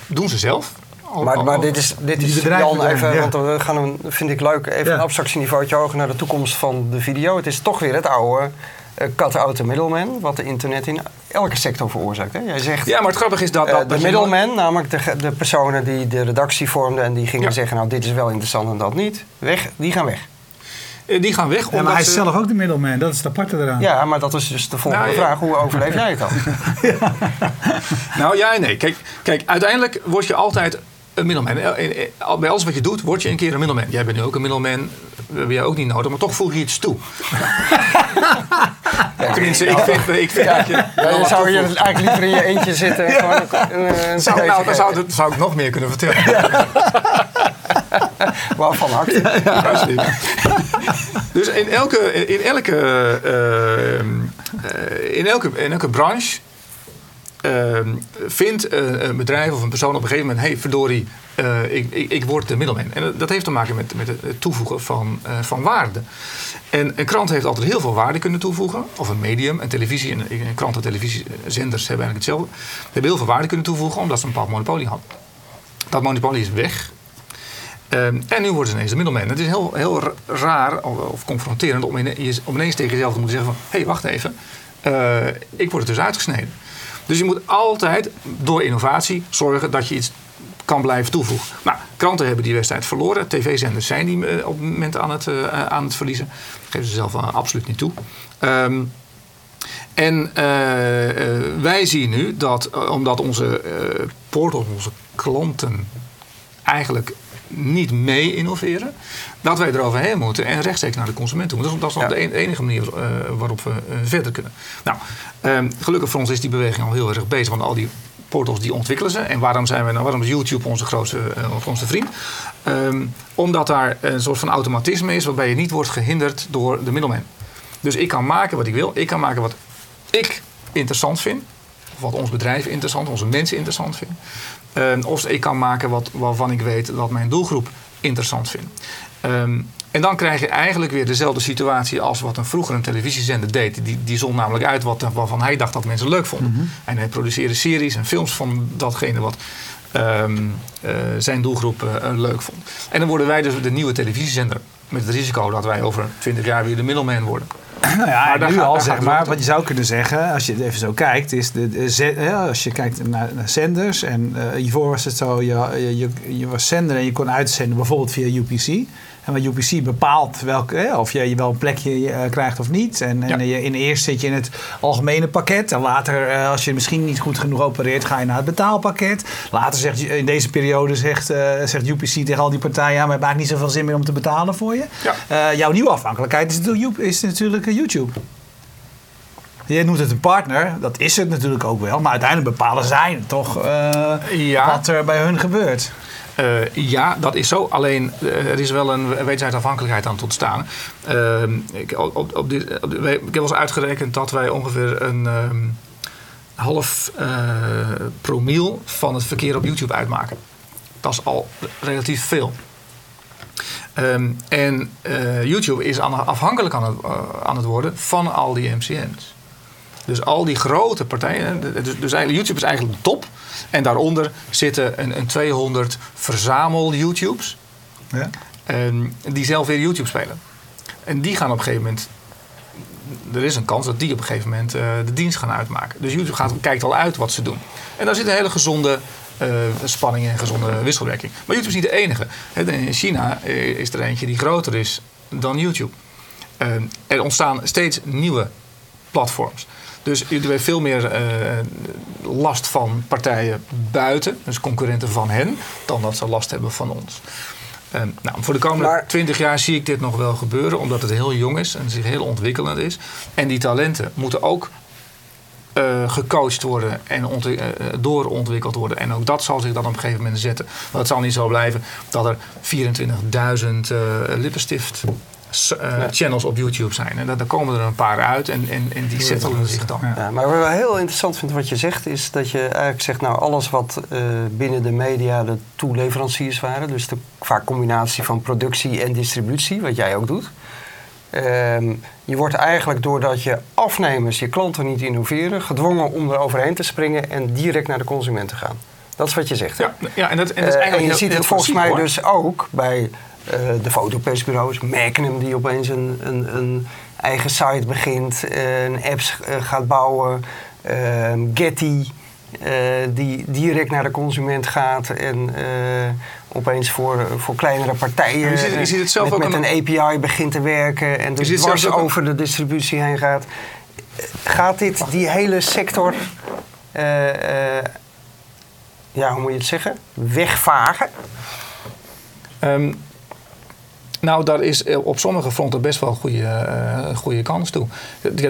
Doen ze zelf. Al, maar, al, maar dit is, dit is Jan even, ja. want we gaan een, vind ik leuk, even ja. een abstractieniveautje hoger naar de toekomst van de video. Het is toch weer het oude uh, cut-out middleman, wat de internet in elke sector veroorzaakt. Hè? Jij zegt, ja, maar het grappige is dat... Uh, dat de middleman, namelijk de, de personen die de redactie vormden en die gingen ja. zeggen, nou dit is wel interessant en dat niet, weg, die gaan weg. Die gaan weg. Ja, maar hij is ze... zelf ook de middelman. Dat is het aparte eraan. Ja, maar dat is dus de volgende nou, ja. vraag. Hoe overleef jij het dan? ja. Nou ja en nee. Kijk, kijk, uiteindelijk word je altijd een middelman. Bij alles wat je doet, word je een keer een middelman. Jij bent nu ook een middelman. Dat heb je ook niet nodig. Maar toch voeg je iets toe. Ja, tenminste, ik vind, ik vind ja, dat je... Ja, dan zou je eigenlijk liever in je eentje zitten. En ja. gewoon een, een zou, nou, dan zou, dat zou ik nog meer kunnen vertellen. Ja. Waarvan hakt. Ja, ja. Dus in elke, in, elke, uh, in, elke, in elke branche uh, vindt een bedrijf of een persoon op een gegeven moment... hé, hey, verdorie, uh, ik, ik, ik word de middelman. En dat heeft te maken met, met het toevoegen van, uh, van waarde. En een krant heeft altijd heel veel waarde kunnen toevoegen. Of een medium, een televisie. Een, een krant en televisiezenders hebben eigenlijk hetzelfde. Ze hebben heel veel waarde kunnen toevoegen omdat ze een bepaald monopolie hadden. Dat monopolie is weg... Um, en nu worden ze ineens de middelman. Het is heel, heel raar of, of confronterend om, in, om ineens tegen jezelf te moeten zeggen van... hé, hey, wacht even, uh, ik word er dus uitgesneden. Dus je moet altijd door innovatie zorgen dat je iets kan blijven toevoegen. Nou, kranten hebben die wedstrijd verloren. T V-zenders zijn die uh, op het moment aan het, uh, aan het verliezen. Dat geven ze zelf uh, absoluut niet toe. Um, en uh, uh, wij zien nu dat, uh, omdat onze uh, portals, onze klanten eigenlijk... niet mee innoveren, dat wij eroverheen moeten en rechtstreeks naar de consument toe. Dus dat is dan ja. de enige manier uh, waarop we uh, verder kunnen. Nou, um, gelukkig voor ons is die beweging al heel erg bezig, want al die portals die ontwikkelen ze. En waarom zijn we nou? Waarom is YouTube onze grootste, uh, onze vriend? Um, omdat daar een soort van automatisme is waarbij je niet wordt gehinderd door de middelman. Dus ik kan maken wat ik wil, ik kan maken wat ik interessant vind, of wat ons bedrijf interessant, onze mensen interessant vinden. Um, of ik kan maken wat, waarvan ik weet dat mijn doelgroep interessant vindt. Um, en dan krijg je eigenlijk weer dezelfde situatie als wat een vroeger een televisiezender deed. Die, die zond namelijk uit wat, waarvan hij dacht dat mensen leuk vonden. Mm-hmm. En hij produceerde series en films van datgene wat um, uh, zijn doelgroep uh, leuk vond. En dan worden wij dus de nieuwe televisiezender. Met het risico dat wij over twintig jaar weer de middelman worden. Nou ja, maar nu al gaat, zeg maar. Wat je zou kunnen zeggen, als je het even zo kijkt, is de, de, de, als je kijkt naar, naar zenders en uh, hiervoor was het zo, je, je, je was zender en je kon uitzenden bijvoorbeeld via U P C. En wat U P C bepaalt welk, eh, of je, je wel een plekje uh, krijgt of niet. En, en ja. je, in eerst zit je in het algemene pakket. En later, uh, als je misschien niet goed genoeg opereert, ga je naar het betaalpakket. Later zegt, in deze periode zegt, uh, zegt U P C tegen al die partijen... ja, maar het maakt niet zoveel zin meer om te betalen voor je. Ja. Uh, jouw nieuwe afhankelijkheid is, is natuurlijk YouTube. Je noemt het een partner, dat is het natuurlijk ook wel. Maar uiteindelijk bepalen zij het toch uh, ja. wat er bij hun gebeurt. Uh, ja, dat is zo. Alleen uh, er is wel een wederzijdsafhankelijkheid aan het ontstaan. Uh, ik, op, op, op dit, op, ik heb wel eens uitgerekend dat wij ongeveer een um, half uh, promiel van het verkeer op YouTube uitmaken. Dat is al relatief veel. Um, en uh, YouTube is aan, afhankelijk aan het, uh, aan het worden van al die M C M's. Dus al die grote partijen, dus YouTube is eigenlijk de top. En daaronder zitten een, een tweehonderd verzamel-YouTubes. Ja. Die zelf weer YouTube spelen. En die gaan op een gegeven moment... Er is een kans dat die op een gegeven moment uh, de dienst gaan uitmaken. Dus YouTube gaat, kijkt al uit wat ze doen. En daar zit een hele gezonde uh, spanning en gezonde wisselwerking. Maar YouTube is niet de enige. In China is er eentje die groter is dan YouTube. Uh, er ontstaan steeds nieuwe platforms. Dus jullie hebben veel meer uh, last van partijen buiten, dus concurrenten van hen, dan dat ze last hebben van ons. Uh, nou, voor de komende twintig maar... jaar zie ik dit nog wel gebeuren, omdat het heel jong is en zich heel ontwikkelend is. En die talenten moeten ook uh, gecoacht worden en ontwi- uh, doorontwikkeld worden. En ook dat zal zich dan op een gegeven moment zetten. Maar het zal niet zo blijven dat er vierentwintigduizend uh, lippenstift... Uh, channels op YouTube zijn. En daar komen er een paar uit en, en, en die zetten zich dan. Ja, maar wat ik heel interessant vind wat je zegt... is dat je eigenlijk zegt... nou, alles wat uh, binnen de media de toeleveranciers waren... dus de, vaak combinatie van productie en distributie... wat jij ook doet... Um, je wordt eigenlijk doordat je afnemers, je klanten niet innoveren... gedwongen om er overheen te springen... en direct naar de consument te gaan. Dat is wat je zegt. Ja, ja, en, dat, en, dat is uh, en je heel, ziet heel het volgens mij hoor. Dus ook bij... Uh, de fotopersbureaus, Magnum die opeens een, een, een eigen site begint, uh, een apps uh, gaat bouwen, uh, Getty uh, die direct naar de consument gaat en uh, opeens voor, voor kleinere partijen je ziet, je ziet het zelf met, ook met een, een A P I begint te werken en dus dwars over de distributie heen gaat. Gaat dit die hele sector, uh, uh, ja hoe moet je het zeggen, wegvagen? Um, nou, daar is op sommige fronten best wel een goede, uh, goede kans toe.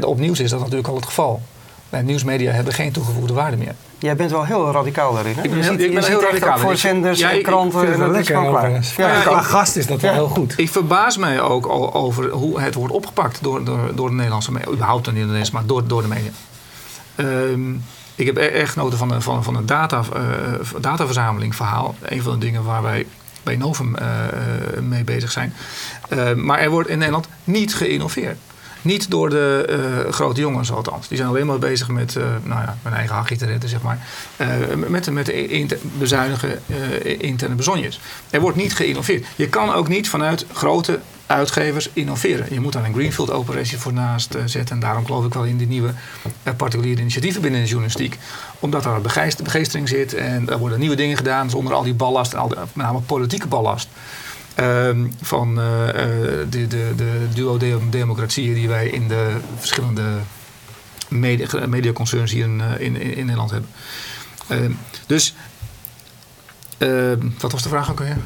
Op nieuws is dat natuurlijk al het geval. En nieuwsmedia hebben geen toegevoegde waarde meer. Jij bent wel heel radicaal daarin, hè? Ik ben, je ziet, ik ben je heel radicaal voor zenders ja, en kranten. Ik, ik dat lekker, is klaar. Ja, ja, ja, qua gast is dat ja. wel heel goed. Ik verbaas mij ook al over hoe het wordt opgepakt door, door, door de Nederlandse media. Überhaupt de Nederlandse, maar door, door de media. Um, ik heb echt genoten van een van, van data, uh, dataverzameling verhaal. Een van de dingen waar wij... bij Novum uh, mee bezig zijn. Uh, maar er wordt in Nederland niet geïnnoveerd. Niet door de uh, grote jongens althans. Die zijn alleen maar bezig met uh, nou ja, mijn eigen hachje te redden, zeg maar. Uh, met, met de inter, bezuinigen uh, interne besonjes. Er wordt niet geïnnoveerd. Je kan ook niet vanuit grote uitgevers innoveren. Je moet daar een greenfield operatie voor naast uh, zetten. En daarom geloof ik wel in die nieuwe uh, particuliere initiatieven binnen de journalistiek. Omdat daar een begeestering zit. En er worden nieuwe dingen gedaan zonder al die ballast. En al die, met name politieke ballast. Um, van uh, de, de, de duodemocratieën die wij in de verschillende media, mediaconcerns hier in, in, in Nederland hebben. Um, dus, um, wat was de vraag ook alweer?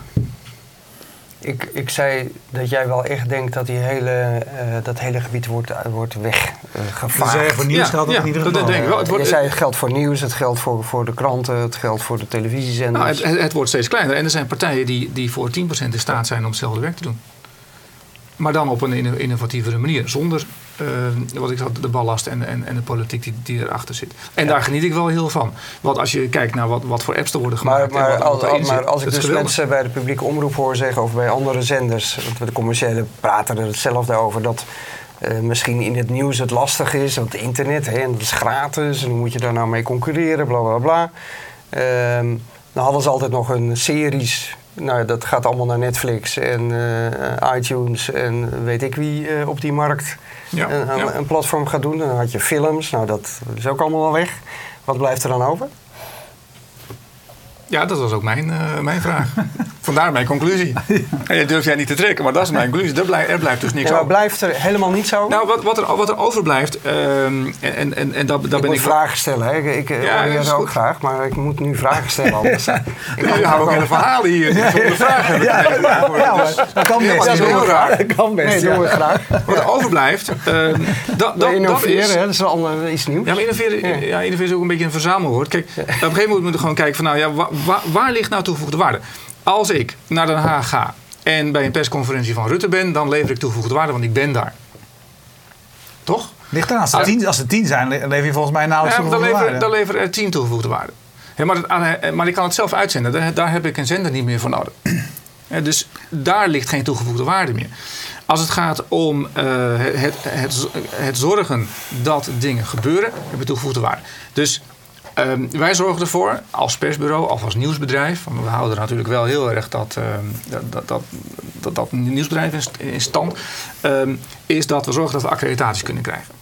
Ik, ik zei dat jij wel echt denkt dat die hele, uh, dat hele gebied wordt, wordt weggevaagd. Uh, dus jij voor nieuws ja, geldt ja, in ieder geval. Dat denk ik wel. Het wordt, je zei het geldt voor nieuws, het geldt voor, voor de kranten, het geldt voor de televisiezenders. Nou, het, het, het wordt steeds kleiner. En er zijn partijen die, die voor tien procent in staat zijn om hetzelfde werk te doen. Maar dan op een innovatievere manier. Zonder, uh, wat ik had, de ballast en, en, en de politiek die, die erachter zit. En ja. daar geniet ik wel heel van. Want als je kijkt naar wat, wat voor apps er worden gemaakt. Maar, maar, en wat, wat al, zit, maar als ik dus geweldig. mensen bij de publieke omroep hoor zeggen... of bij andere zenders, want de commerciële praten er hetzelfde over... dat uh, misschien in het nieuws het lastig is, want internet, hè, en dat is gratis... en hoe moet je daar nou mee concurreren, bla bla bla. Uh, dan hadden ze altijd nog een series... Nou, dat gaat allemaal naar Netflix en uh, iTunes en weet ik wie uh, op die markt ja, een, een, ja. een platform gaat doen. Dan had je films, nou dat is ook allemaal wel weg. Wat blijft er dan over? Ja, dat was ook mijn, uh, mijn vraag. Vandaar mijn conclusie. En dat durf jij niet te trekken, maar dat is mijn conclusie. Er blijft, er blijft dus niks ja, over. Blijft er helemaal niets over? Nou, wat, wat, er, wat er overblijft... Uh, en, en, en, en dat, dat ik ben moet ik vragen stellen. Hè. Ik, ik ja, hoor je ook graag, maar ik moet nu vragen stellen. Anders. Ik nee, nu houden we ook hele verhalen hier. Ja, zonder vragen. Ja, ja, ja, ja, maar, dat kan best. Dat is heel raar. Dat kan best, nee, dat doen we graag. Wat er overblijft... Uh, dat, dat, innoveren, dat is, hè, dat is een ander, iets nieuws. Ja, maar innoveren, ja. Ja, innoveren is ook een beetje een verzamelwoord. Kijk, op een gegeven moment moet je gewoon kijken van... nou ja, Waar, waar ligt nou toegevoegde waarde? Als ik naar Den Haag ga en bij een persconferentie van Rutte ben... dan lever ik toegevoegde waarde, want ik ben daar. Toch? Ligt er als, ah, tien, als er tien zijn, lever je volgens mij nauwelijks ja, toegevoegde waarde. Dan lever er tien toegevoegde waarde. He, maar, het, maar ik kan het zelf uitzenden. Daar, daar heb ik een zender niet meer voor nodig. He, dus daar ligt geen toegevoegde waarde meer. Als het gaat om uh, het, het, het zorgen dat dingen gebeuren... heb je toegevoegde waarde. Dus... Um, wij zorgen ervoor, als persbureau, of als nieuwsbedrijf... want we houden er natuurlijk wel heel erg dat, uh, dat, dat, dat, dat nieuwsbedrijf in stand... Um, is dat we zorgen dat we accreditaties kunnen krijgen.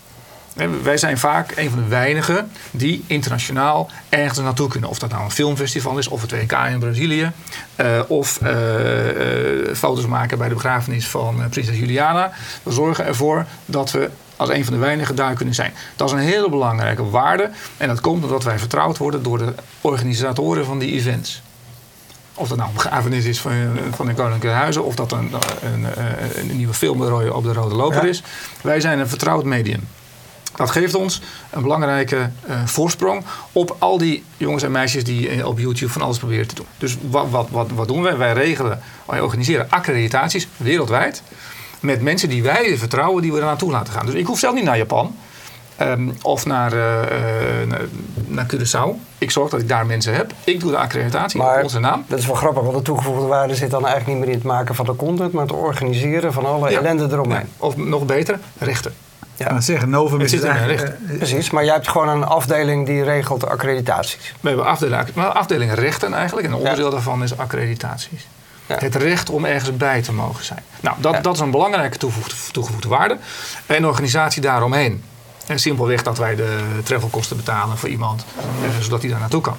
En wij zijn vaak een van de weinigen die internationaal ergens naartoe kunnen. Of dat nou een filmfestival is, of het W K in Brazilië... Uh, of uh, uh, foto's maken bij de begrafenis van uh, prinses Juliana. We zorgen ervoor dat we... als een van de weinigen daar kunnen zijn. Dat is een hele belangrijke waarde. En dat komt omdat wij vertrouwd worden door de organisatoren van die events. Of dat nou een begrafenis is van, van de Koninklijke Huizen... of dat een, een, een, een nieuwe film op de Rode Loper is. Wij zijn een vertrouwd medium. Dat geeft ons een belangrijke uh, voorsprong op al die jongens en meisjes die uh, op YouTube van alles proberen te doen. Dus wat, wat, wat, wat doen wij? Wij regelen, wij organiseren accreditaties wereldwijd met mensen die wij vertrouwen, die we eraan toe laten gaan. Dus ik hoef zelf niet naar Japan um, of naar, uh, naar, naar Curaçao. Ik zorg dat ik daar mensen heb. Ik doe de accreditatie maar op onze naam. Dat is wel grappig, want de toegevoegde waarde zit dan eigenlijk niet meer in het maken van de content, maar het organiseren van alle ja. ellende eromheen. Ja. Of nog beter, richten. Ja, zeggen, Novum het is het eigenlijk... Uh, precies, maar jij hebt gewoon een afdeling die regelt accreditaties. We hebben afdelingen, afdelingen rechten eigenlijk. En een onderdeel ja. daarvan is accreditaties. Ja. Het recht om ergens bij te mogen zijn. Nou, dat, ja. dat is een belangrijke toegevoegde, toegevoegde waarde. En organisatie daaromheen. En simpelweg dat wij de travelkosten betalen voor iemand. Eh, zodat hij daar naartoe kan.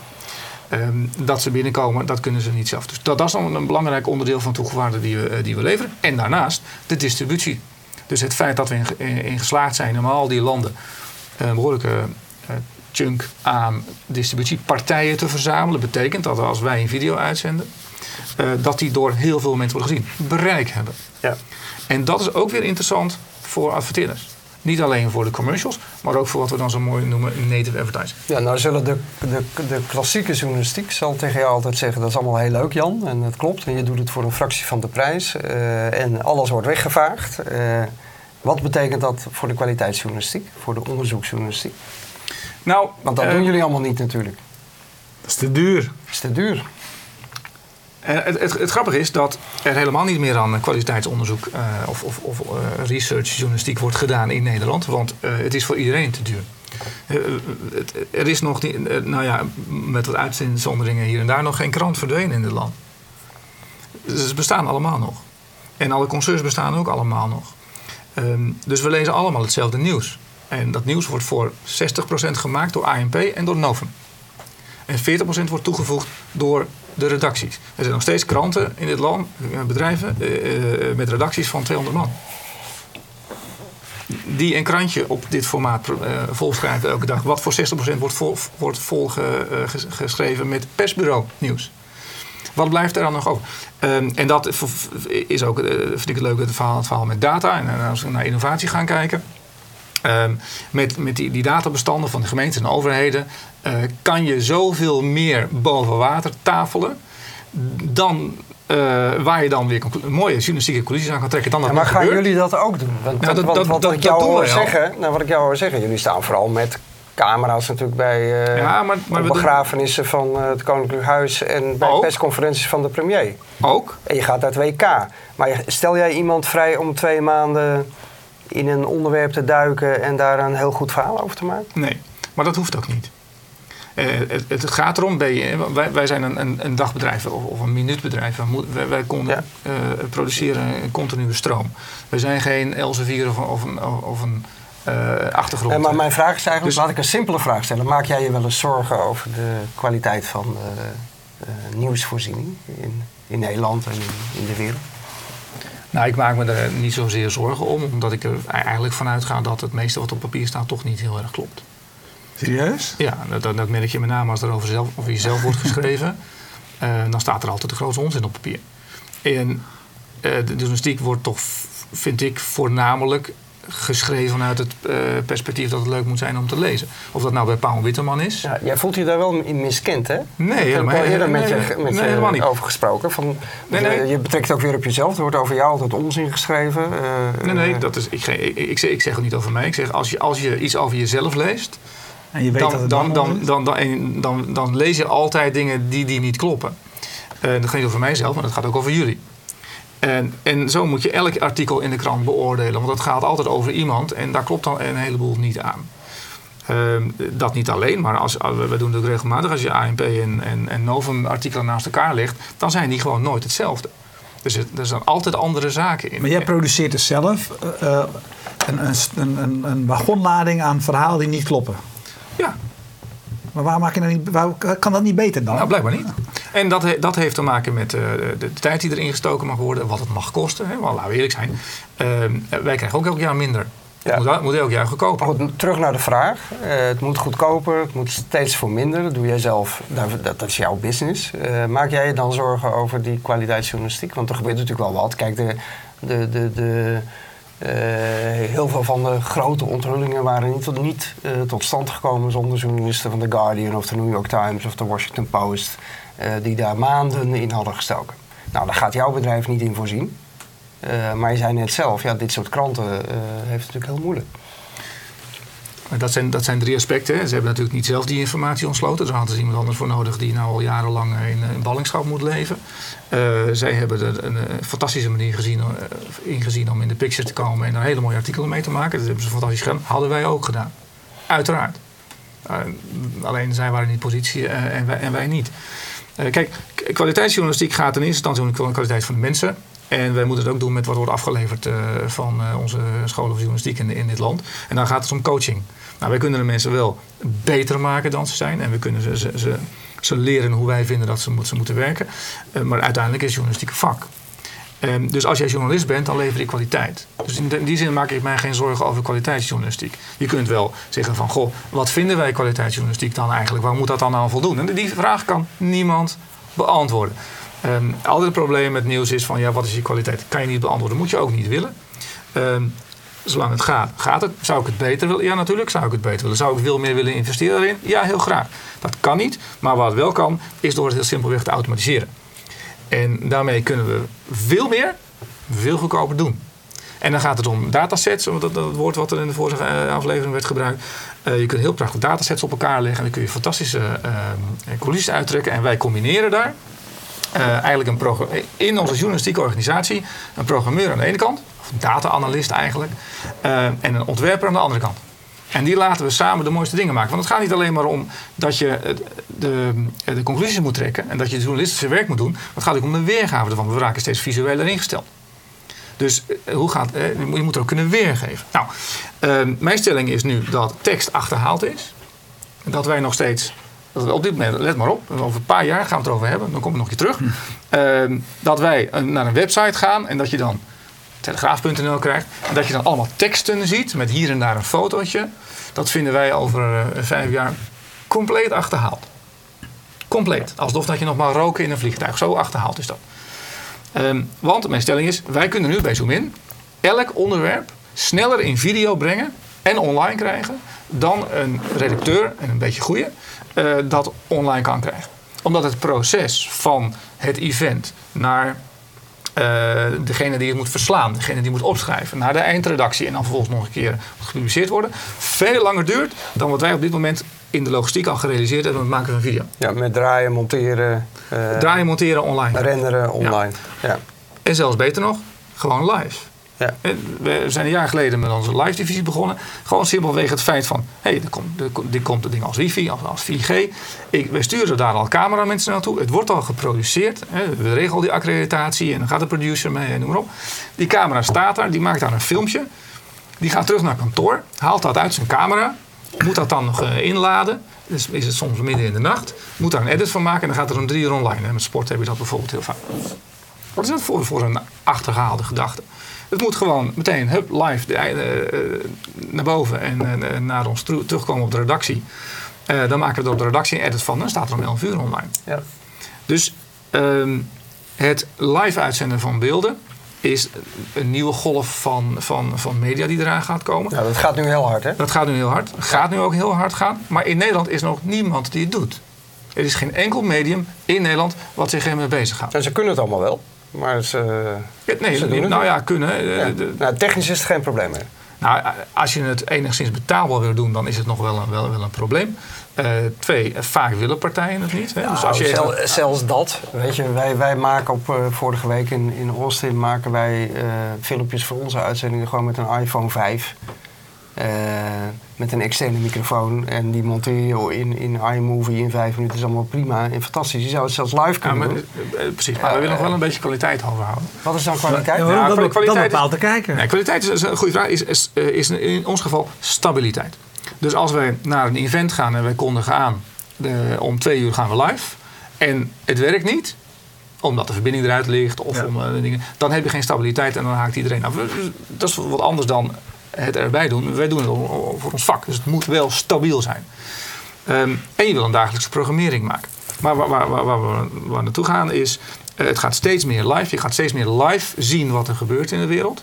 Um, dat ze binnenkomen, dat kunnen ze niet zelf. Dus dat, dat is dan een belangrijk onderdeel van toegevoegde die we, die we leveren. En daarnaast de distributie. Dus het feit dat we in, in, in geslaagd zijn om al die landen een behoorlijke uh, chunk aan distributiepartijen te verzamelen, betekent dat als wij een video uitzenden, uh, dat die door heel veel mensen worden gezien. Bereik hebben. Ja. En dat is ook weer interessant voor adverteerders. Niet alleen voor de commercials, maar ook voor wat we dan zo mooi noemen native advertising. Ja, nou zullen de, de, de klassieke journalistiek zal tegen jou altijd zeggen, dat is allemaal heel leuk Jan, en dat klopt. En je doet het voor een fractie van de prijs uh, en alles wordt weggevaagd. Uh, wat betekent dat voor de kwaliteitsjournalistiek, voor de onderzoeksjournalistiek? Nou, want dat uh, doen jullie allemaal niet natuurlijk. Dat is te duur. Dat is te duur. Uh, het, het, het grappige is dat er helemaal niet meer aan kwaliteitsonderzoek uh, of, of, of uh, researchjournalistiek wordt gedaan in Nederland. Want uh, het is voor iedereen te duur. Uh, het, er is nog niet, uh, nou ja, met wat uitzonderingen hier en daar nog geen krant verdwenen in dit land. Ze bestaan allemaal nog. En alle concerns bestaan ook allemaal nog. Um, dus we lezen allemaal hetzelfde nieuws. En dat nieuws wordt voor zestig procent gemaakt door A N P en door Novum. En veertig procent wordt toegevoegd door de redacties. Er zijn nog steeds kranten in dit land, bedrijven, eh, met redacties van tweehonderd man. Die een krantje op dit formaat eh, volschrijven elke dag. Wat voor zestig procent wordt, vol, wordt volgeschreven met persbureau nieuws. Wat blijft er dan nog over? Um, en dat is ook, uh, vind ik het leuk, het verhaal, het verhaal met data. En uh, als we naar innovatie gaan kijken. Um, met met die, die databestanden van de gemeenten en de overheden uh, kan je zoveel meer boven water tafelen dan uh, waar je dan weer mooie journalistieke conclusies aan kan trekken. Dan dat ja, maar gaan gebeurt. Jullie dat ook doen? Want, nou, dat, want, dat, wat, dat, ik jou hoor zeggen, nou, wat ik jou hoor zeggen, jullie staan vooral met camera's natuurlijk bij uh, ja, maar, maar begrafenissen van uh, het Koninklijk Huis en bij ook persconferenties van de premier. Ook. En je gaat naar het W K. Maar stel jij iemand vrij om twee maanden in een onderwerp te duiken en daar een heel goed verhaal over te maken? Nee, maar dat hoeft ook niet. Uh, het, het gaat erom, ben je, wij, wij zijn een, een, een dagbedrijf of, of een minuutbedrijf. Wij, wij konden ja. uh, produceren een continue stroom. We zijn geen Elsevier of, of een, of een uh, achtergrond. En maar mijn vraag is eigenlijk, dus, laat ik een simpele vraag stellen. Maak jij je wel eens zorgen over de kwaliteit van uh, uh, nieuwsvoorziening in, in Nederland en in, in de wereld? Nou, ik maak me er niet zozeer zorgen om, omdat ik er eigenlijk vanuit ga dat het meeste wat op papier staat toch niet heel erg klopt. Serieus? Ja, dat, dat merk je met name als er over, zelf, over jezelf wordt geschreven. uh, dan staat er altijd de grootste onzin op papier. En uh, de journalistiek wordt toch, vind ik, voornamelijk geschreven vanuit het uh, perspectief dat het leuk moet zijn om te lezen. Of dat nou bij Paul Witteman is. Ja, jij voelt je daar wel in miskend, hè? Nee, helemaal niet. Ik heb er met je, met nee, je nee, over gesproken. Van, nee, nee. Je betrekt het ook weer op jezelf. Er wordt over jou altijd onzin geschreven. Uh, nee, nee, dat is, ik, ik, ik, zeg, ik zeg het niet over mij. Ik zeg, als je, als je iets over jezelf leest, en je weet dan, dat het dan, dan, dan, dan, dan, dan lees je altijd dingen die, die niet kloppen. Uh, dat gaat niet over mijzelf, maar dat gaat ook over jullie. En, en zo moet je elk artikel in de krant beoordelen. Want dat gaat altijd over iemand. En daar klopt dan een heleboel niet aan. Um, dat niet alleen. Maar als, we doen het regelmatig. Als je A N P en, en, en Novum artikelen naast elkaar legt, dan zijn die gewoon nooit hetzelfde. Dus er, er zijn altijd andere zaken in. Maar jij produceert dus zelf uh, een, een, een, een wagonlading aan verhalen die niet kloppen. Ja. Maar waar maak je nou niet, waar, kan dat niet beter dan? Nou, blijkbaar niet. En dat, he, dat heeft te maken met uh, de, de tijd die erin gestoken mag worden, wat het mag kosten. Hè? Well, laten we eerlijk zijn. Uh, wij krijgen ook elk jaar minder. Ja. Het moet, moet elk jaar goedkoper. Goed, terug naar de vraag. Uh, het moet goedkoper, het moet steeds voor minder. Dat doe jij zelf, dat, dat is jouw business. Uh, maak jij je dan zorgen over die kwaliteitsjournalistiek? Want er gebeurt natuurlijk wel wat. Kijk, de, de, de, de Uh, heel veel van de grote onthullingen waren niet tot, niet, uh, tot stand gekomen zonder journalisten van The Guardian of The New York Times of The Washington Post, uh, die daar maanden in hadden gestoken. Nou, daar gaat jouw bedrijf niet in voorzien. Uh, maar je zei net zelf, ja, dit soort kranten uh, heeft het natuurlijk heel moeilijk. Dat zijn, dat zijn drie aspecten. Hè. Ze hebben natuurlijk niet zelf die informatie ontsloten. Daar hadden ze iemand anders voor nodig die nou al jarenlang in, in ballingschap moet leven. Uh, zij hebben er een, een fantastische manier gezien, uh, ingezien om in de picture te komen en daar hele mooie artikelen mee te maken. Dat hebben ze fantastisch gedaan. Hadden wij ook gedaan. Uiteraard. Uh, alleen zij waren in die positie uh, en, wij, en wij niet. Uh, kijk, kwaliteitsjournalistiek gaat in eerste instantie om de kwaliteit van de mensen. En wij moeten het ook doen met wat wordt afgeleverd uh, van uh, onze scholen van journalistiek in, in dit land. En dan gaat het om coaching. Nou, wij kunnen de mensen wel beter maken dan ze zijn. En we kunnen ze, ze, ze, ze leren hoe wij vinden dat ze, moet, ze moeten werken. Uh, maar uiteindelijk is journalistiek een vak. Um, dus als jij journalist bent, dan lever je kwaliteit. Dus in, de, in die zin maak ik mij geen zorgen over kwaliteitsjournalistiek. Je kunt wel zeggen van, goh, wat vinden wij kwaliteitsjournalistiek dan eigenlijk? Waar moet dat dan aan voldoen? En die vraag kan niemand beantwoorden. Um, altijd het probleem met nieuws is van, ja, wat is je kwaliteit? Kan je niet beantwoorden, moet je ook niet willen. Um, zolang het gaat, gaat het. Zou ik het beter willen? Ja, natuurlijk zou ik het beter willen. Zou ik veel meer willen investeren daarin? Ja, heel graag. Dat kan niet, maar wat wel kan, is door het heel simpelweg te automatiseren. En daarmee kunnen we veel meer, veel goedkoper doen. En dan gaat het om datasets, dat, dat woord wat er in de vorige uh, aflevering werd gebruikt. Uh, je kunt heel prachtig datasets op elkaar leggen en dan kun je fantastische uh, coulisses uittrekken. En wij combineren daar uh, eigenlijk een progr- in onze journalistieke organisatie een programmeur aan de ene kant, of een data-analyst eigenlijk, uh, en een ontwerper aan de andere kant. En die laten we samen de mooiste dingen maken. Want het gaat niet alleen maar om dat je de, de conclusies moet trekken en dat je het journalistische werk moet doen. Maar het gaat ook om de weergave ervan. We raken steeds visueler ingesteld. Dus hoe gaat, je moet er ook kunnen weergeven. Nou, uh, mijn stelling is nu dat tekst achterhaald is. Dat wij nog steeds, dat we op dit moment, let maar op, over een paar jaar gaan we het erover hebben. Dan kom ik nog een keer terug. Uh, dat wij naar een website gaan en dat je dan telegraaf punt n l krijgt. En dat je dan allemaal teksten ziet met hier en daar een fotootje. Dat vinden wij over uh, vijf jaar compleet achterhaald. Compleet. Alsof dat je nog maar roken in een vliegtuig. Zo achterhaald is dat. Um, want mijn stelling is, wij kunnen nu bij Zoomin elk onderwerp sneller in video brengen en online krijgen dan een redacteur, en een beetje goeie, uh, dat online kan krijgen. Omdat het proces van het event naar Uh, degene die het moet verslaan, degene die moet opschrijven, naar de eindredactie en dan vervolgens nog een keer gepubliceerd worden, veel langer duurt dan wat wij op dit moment in de logistiek al gerealiseerd hebben met het maken van video. Ja, met draaien, monteren. Uh, draaien, monteren, online. Renderen, online. Ja. Ja. En zelfs beter nog, gewoon live. Ja. We zijn een jaar geleden met onze live divisie begonnen. Gewoon simpelweg het feit van, hé, hey, dit komt het ding als wifi, als, als vier G. Ik, we sturen daar al cameramensen naartoe. Het wordt al geproduceerd. Hè. We regelen die accreditatie en dan gaat de producer mee en noem maar op. Die camera staat daar, die maakt daar een filmpje. Die gaat terug naar kantoor, haalt dat uit zijn camera. Moet dat dan nog uh, inladen. Dus is het soms midden in de nacht. Moet daar een edit van maken en dan gaat er een drie uur online. Hè. Met sport heb je dat bijvoorbeeld heel vaak. Wat is dat voor, voor een achtergehaalde gedachte? Het moet gewoon meteen hup, live de, uh, naar boven en uh, naar ons tru- terugkomen op de redactie. Uh, dan maken we er op de redactie een edit van en dan staat er om elf uur online. Ja. Dus um, het live uitzenden van beelden is een nieuwe golf van, van, van media die eraan gaat komen. Ja, dat gaat nu heel hard, hè? Dat gaat nu heel hard. Gaat nu ook heel hard gaan. Maar in Nederland is nog niemand die het doet. Er is geen enkel medium in Nederland wat zich ermee bezighoudt. En ze kunnen het allemaal wel. Maar ze, ja, nee, ze nou, nou ja, kunnen. Ja. De, nou, technisch is het geen probleem meer. Nou, als je het enigszins betaalbaar wil doen, dan is het nog wel een, wel, wel een probleem. Uh, twee, vaak willen partijen het niet. Hè? Nou, dus als je zel, even, zelfs dat. Weet je, wij, wij maken op uh, vorige week in, in Austin maken wij uh, filmpjes voor onze uitzendingen gewoon met een iPhone vijf. Uh, met een externe microfoon en die monteer je in, in iMovie in vijf minuten is allemaal prima en fantastisch. Je zou het zelfs live kunnen ja, maar, doen. Precies, maar uh, we willen nog wel een beetje kwaliteit overhouden. Wat is dan kwaliteit? Ja, nou, dat, kwaliteit dat bepaalt de kijker. Nee, kwaliteit is een goede vraag, is, is, is in ons geval stabiliteit. Dus als wij naar een event gaan en wij kondigen aan de, om twee uur gaan we live en het werkt niet, omdat de verbinding eruit ligt of ja. om uh, dingen, dan heb je geen stabiliteit en dan haakt iedereen af. Dat is wat anders dan het erbij doen. Wij doen het voor ons vak. Dus het moet wel stabiel zijn. Um, en je wil een dagelijkse programmering maken. Maar waar, waar, waar, waar we waar naartoe gaan is, uh, het gaat steeds meer live. Je gaat steeds meer live zien wat er gebeurt in de wereld.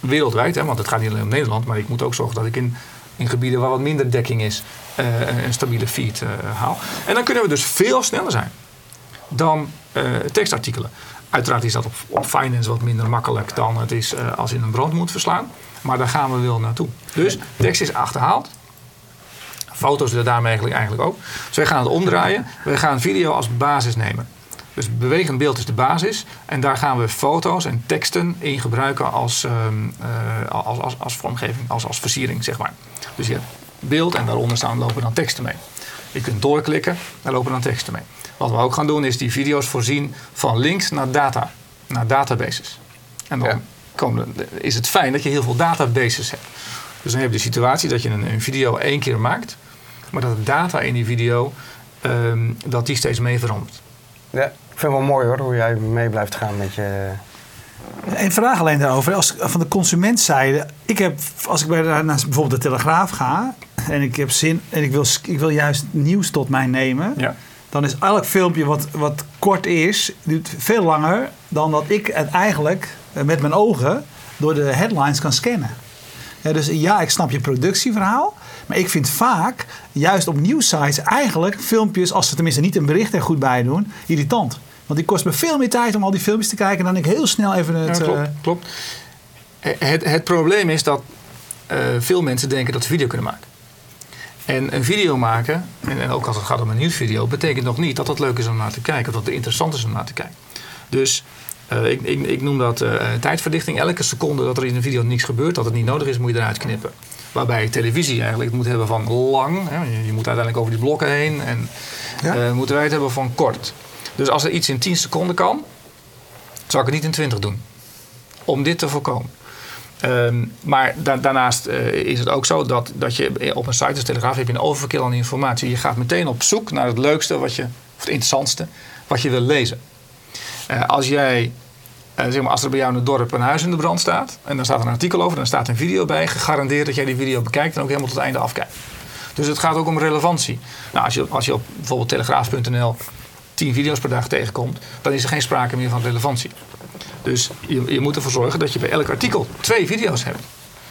wereldwijd, hè, want het gaat niet alleen om Nederland, maar ik moet ook zorgen dat ik in, in gebieden waar wat minder dekking is, uh, een stabiele feed uh, haal. En dan kunnen we dus veel sneller zijn dan uh, tekstartikelen. Uiteraard is dat op, op finance wat minder makkelijk dan het is uh, als in een brand moet verslaan. Maar daar gaan we wel naartoe. Dus tekst is achterhaald. Foto's daarmee eigenlijk, eigenlijk ook. Dus wij gaan het omdraaien. Wij gaan video als basis nemen. Dus bewegend beeld is de basis. En daar gaan we foto's en teksten in gebruiken als, uh, uh, als, als, als vormgeving, als, als versiering, zeg maar. Dus je hebt beeld en daaronder staan lopen dan teksten mee. Je kunt doorklikken, daar lopen dan teksten mee. Wat we ook gaan doen is die video's voorzien van links naar data, naar databases. En dan ja. komen, is het fijn dat je heel veel databases hebt. Dus dan heb je de situatie dat je een, een video één keer maakt, maar dat de data in die video, um, dat die steeds mee verandert. Ja, ik vind het wel mooi hoor, hoe jij mee blijft gaan met je... Een vraag alleen daarover, als, van de consumentzijde. Ik heb, als ik bij de, bijvoorbeeld de Telegraaf ga en ik heb zin en ik wil, ik wil juist nieuws tot mij nemen... Ja. Dan is elk filmpje wat, wat kort is, duurt veel langer dan dat ik het eigenlijk met mijn ogen door de headlines kan scannen. Ja, dus ja, ik snap je productieverhaal. Maar ik vind vaak, juist op nieuwsites, eigenlijk filmpjes, als ze tenminste niet een bericht er goed bij doen, irritant. Want die kost me veel meer tijd om al die filmpjes te kijken dan ik heel snel even het... Ja, klopt, uh, klopt. Het, het probleem is dat uh, veel mensen denken dat ze video kunnen maken. En een video maken, en, en ook als het gaat om een nieuwsvideo, betekent nog niet dat het leuk is om naar te kijken, of dat het interessant is om naar te kijken. Dus uh, ik, ik, ik noem dat uh, tijdverdichting. Elke seconde dat er in een video niks gebeurt, dat het niet nodig is, moet je eruit knippen. Waarbij televisie eigenlijk het moet hebben van lang. Hè, je, je moet uiteindelijk over die blokken heen. En ja? uh, moeten wij het hebben van kort. Dus als er iets in tien seconden kan, zou ik het niet in twintig doen. Om dit te voorkomen. Um, maar da- daarnaast uh, is het ook zo dat, dat je op een site als Telegraaf heb je een overkill aan informatie. Je gaat meteen op zoek naar het leukste wat je, of het interessantste wat je wil lezen. Uh, als jij, uh, zeg maar, als er bij jou in het dorp een huis in de brand staat en daar staat een artikel over en daar staat een video bij, gegarandeerd dat jij die video bekijkt en ook helemaal tot het einde afkijkt. Dus het gaat ook om relevantie. Nou, als je, als je op bijvoorbeeld telegraaf punt n l tien video's per dag tegenkomt, dan is er geen sprake meer van relevantie. Dus je, je moet ervoor zorgen dat je bij elk artikel twee video's hebt.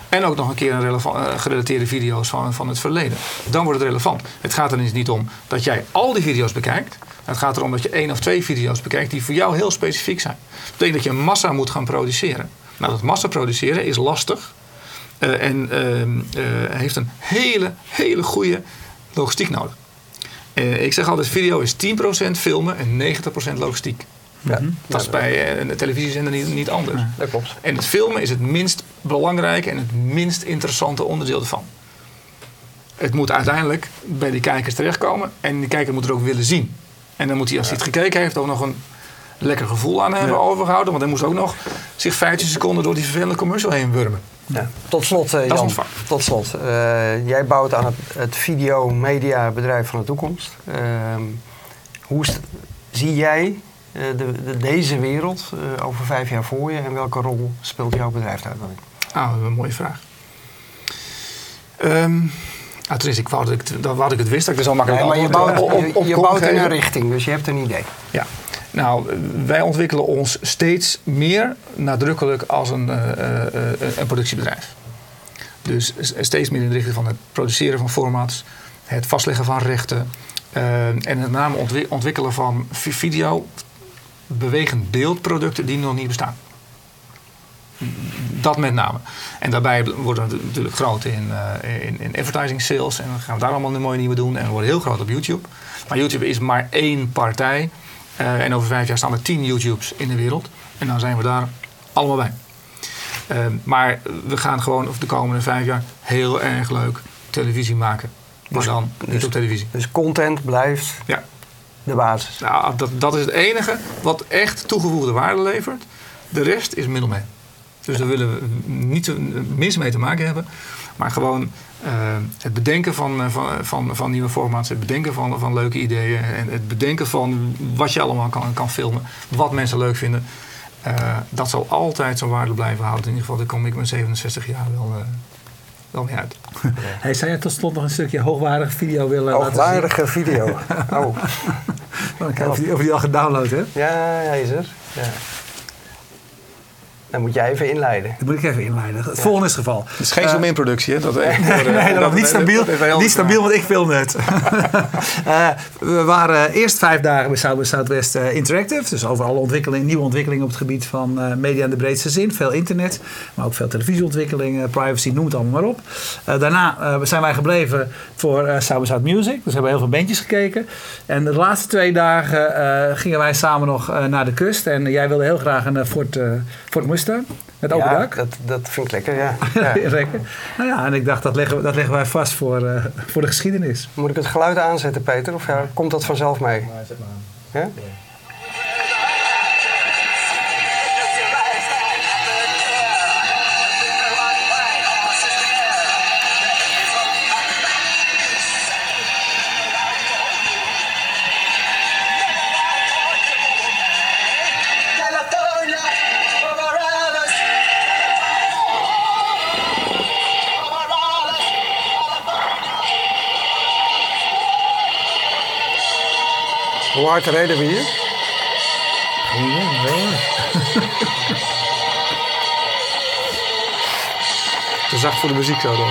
En ook nog een keer een releva- gerelateerde video's van, van het verleden. Dan wordt het relevant. Het gaat er dus niet om dat jij al die video's bekijkt. Het gaat erom dat je één of twee video's bekijkt die voor jou heel specifiek zijn. Dat betekent dat je massa moet gaan produceren. Nou, dat massa produceren is lastig. Uh, en uh, uh, heeft een hele, hele goede logistiek nodig. Uh, ik zeg altijd, video is tien procent filmen en negentig procent logistiek. Ja, dat is bij een televisiezender niet, niet anders. Ja, dat klopt. En het filmen is het minst belangrijke en het minst interessante onderdeel ervan. Het moet uiteindelijk bij die kijkers terechtkomen en die kijker moet er ook willen zien. En dan moet hij, als hij het gekeken heeft, ook nog een lekker gevoel aan hebben ja. overgehouden. Want hij moest ook nog zich vijftien seconden door die vervelende commercial heen wurmen. Ja. Tot slot, uh, Jan, tot slot. Uh, jij bouwt aan het, het videomedia bedrijf van de toekomst. Uh, hoe st- zie jij... De, de, deze wereld uh, over vijf jaar voor je en welke rol speelt jouw bedrijf daar dan in? Ah, dat is een mooie vraag. Um, ah, ten eerste, ik wou dat ik, dat ik het wist, dat ik er zo makkelijk nee, maar je bouwt, op, op, op je bouwt in een richting, dus je hebt een idee. Ja, nou, wij ontwikkelen ons steeds meer nadrukkelijk als een, uh, uh, een productiebedrijf. Dus steeds meer in de richting van het produceren van formats, het vastleggen van rechten uh, en met name ontwik- ontwikkelen van video. Bewegend beeldproducten die nog niet bestaan. Dat met name. En daarbij worden we natuurlijk groot in, uh, in, in advertising sales. En dan gaan we daar allemaal een mooie nieuwe doen. En we worden heel groot op YouTube. Maar YouTube is maar één partij. Uh, en over vijf jaar staan er tien YouTubes in de wereld. En dan zijn we daar allemaal bij. Uh, maar we gaan gewoon over de komende vijf jaar heel erg leuk televisie maken. Maar dus, dan niet dus, op televisie. Dus content blijft... Ja. De basis. Nou, dat, dat is het enige wat echt toegevoegde waarde levert. De rest is middelmaat. Dus ja. daar willen we niet mis mee te maken hebben. Maar gewoon uh, het bedenken van, van, van, van nieuwe formats. Het bedenken van, van leuke ideeën. En het bedenken van wat je allemaal kan, kan filmen. Wat mensen leuk vinden. Uh, dat zal altijd zo'n waarde blijven houden. In ieder geval, daar kom ik met zevenenzestig jaar wel... Uh, wel mee uit. Hey, zou je tot slot nog een stukje hoogwaardige video willen hoogwaardige laten zien? Hoogwaardige video. Oh. Dan kan je of, die, of die al gedownload hebt. Ja, hij is er. Ja. Dan moet jij even inleiden. Dat moet ik even inleiden. Het ja. volgende is het geval. Het is geen uh, Zoomin-productie, hè? Dat even voor, uh, nee, dat was niet stabiel. Niet stabiel, want ik film net. uh, we waren eerst vijf dagen bij South by Southwest uh, Interactive. Dus overal ontwikkeling, nieuwe ontwikkelingen op het gebied van uh, media in de breedste zin. Veel internet, maar ook veel televisieontwikkelingen, privacy, noem het allemaal maar op. Uh, daarna uh, zijn wij gebleven voor uh, South by South Music. Dus hebben we heel veel bandjes gekeken. En de laatste twee dagen uh, gingen wij samen nog uh, naar de kust. En uh, jij wilde heel graag een uh, Ford, uh, Ford Mustang. Met open dak. Ja, dat, dat vind ik lekker, ja. ja. lekker. Nou ja, en ik dacht, dat leggen, dat leggen wij vast voor, uh, voor de geschiedenis. Moet ik het geluid aanzetten, Peter? Of ja, komt dat vanzelf mee? Nee, zet maar aan. Ja? Ja. Hoe hard reden we hier? Te zacht voor de muziek zo dan.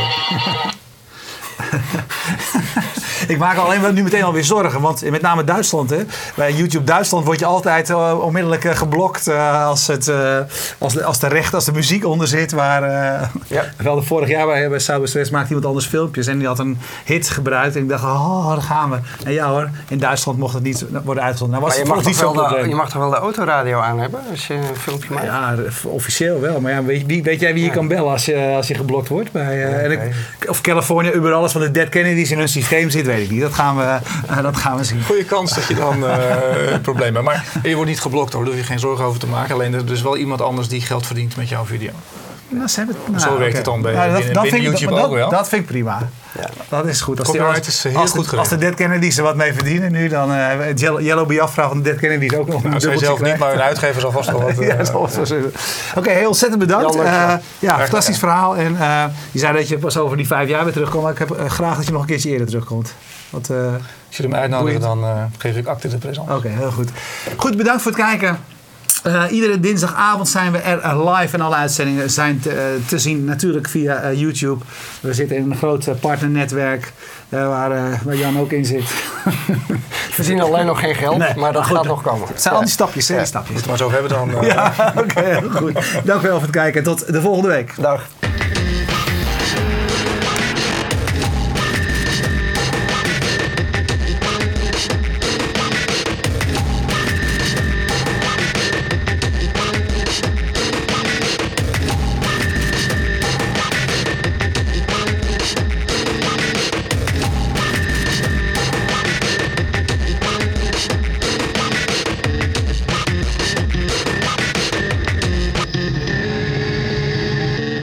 Ik maak alleen wel nu meteen alweer zorgen. Want met name Duitsland, hè, bij YouTube Duitsland word je altijd uh, onmiddellijk uh, geblokt. Uh, als, het, uh, als, als de recht, als de muziek onder zit. Waar, uh, ja. Wel, vorig jaar bij, bij South by Southwest maakte iemand anders filmpjes. En die had een hit gebruikt. En ik dacht, oh, daar gaan we. En ja hoor, in Duitsland mocht het niet worden uitgezonden. Nou, was maar je, het mag toch wel de, je mag toch wel de autoradio aan hebben als je een filmpje maakt? Ja, officieel wel. Maar ja, weet, wie, weet jij wie je ja. kan bellen als je, als je geblokt wordt? Bij, uh, ja, en ik, of California, Uber, alles van de Dead Kennedys in hun systeem zit. Weet ik niet, dat gaan we, dat gaan we zien. Goeie kans dat je dan uh, problemen hebt. Maar je wordt niet geblokt hoor, daar hoef je geen zorgen over te maken. Alleen er is wel iemand anders die geld verdient met jouw video. Nou, ze hebben, nou, zo werkt okay. het dan bij nou, dat, binnen, dat binnen vind, YouTube dat, ook wel. Dat vind ik prima. Ja. Dat is goed. Als, die, als, is heel als, goed de, als de Dead Kennedys er wat mee verdienen nu, dan uh, Yellow Biafra van de Dead Kennedys ook nog. Nou, zij zelf niet, maar hun uitgever zal vast wel wat. Uh, ja, Oké, okay, heel ontzettend bedankt. Jan, uh, ja, ja fantastisch verhaal. En uh, je zei dat je pas over die vijf jaar weer terugkomt, maar ik heb uh, graag dat je nog een keertje eerder terugkomt. Want, uh, als jullie me uitnodigen, dan uh, geef ik acte de présence. Oké, okay, heel goed. Goed, bedankt voor het kijken. Uh, iedere dinsdagavond zijn we er uh, live en alle uitzendingen zijn te, uh, te zien. Natuurlijk via uh, YouTube. We zitten in een groot uh, partnernetwerk uh, waar, uh, waar Jan ook in zit. We zien alleen nog geen geld, nee, maar dat goed, gaat nog komen. Het zijn ja. al die stapjes. Hè? Ja. Die stapjes. Moet het maar zo hebben dan. Uh... Ja, oké, okay, goed. Dank wel voor het kijken. Tot de volgende week. Dag.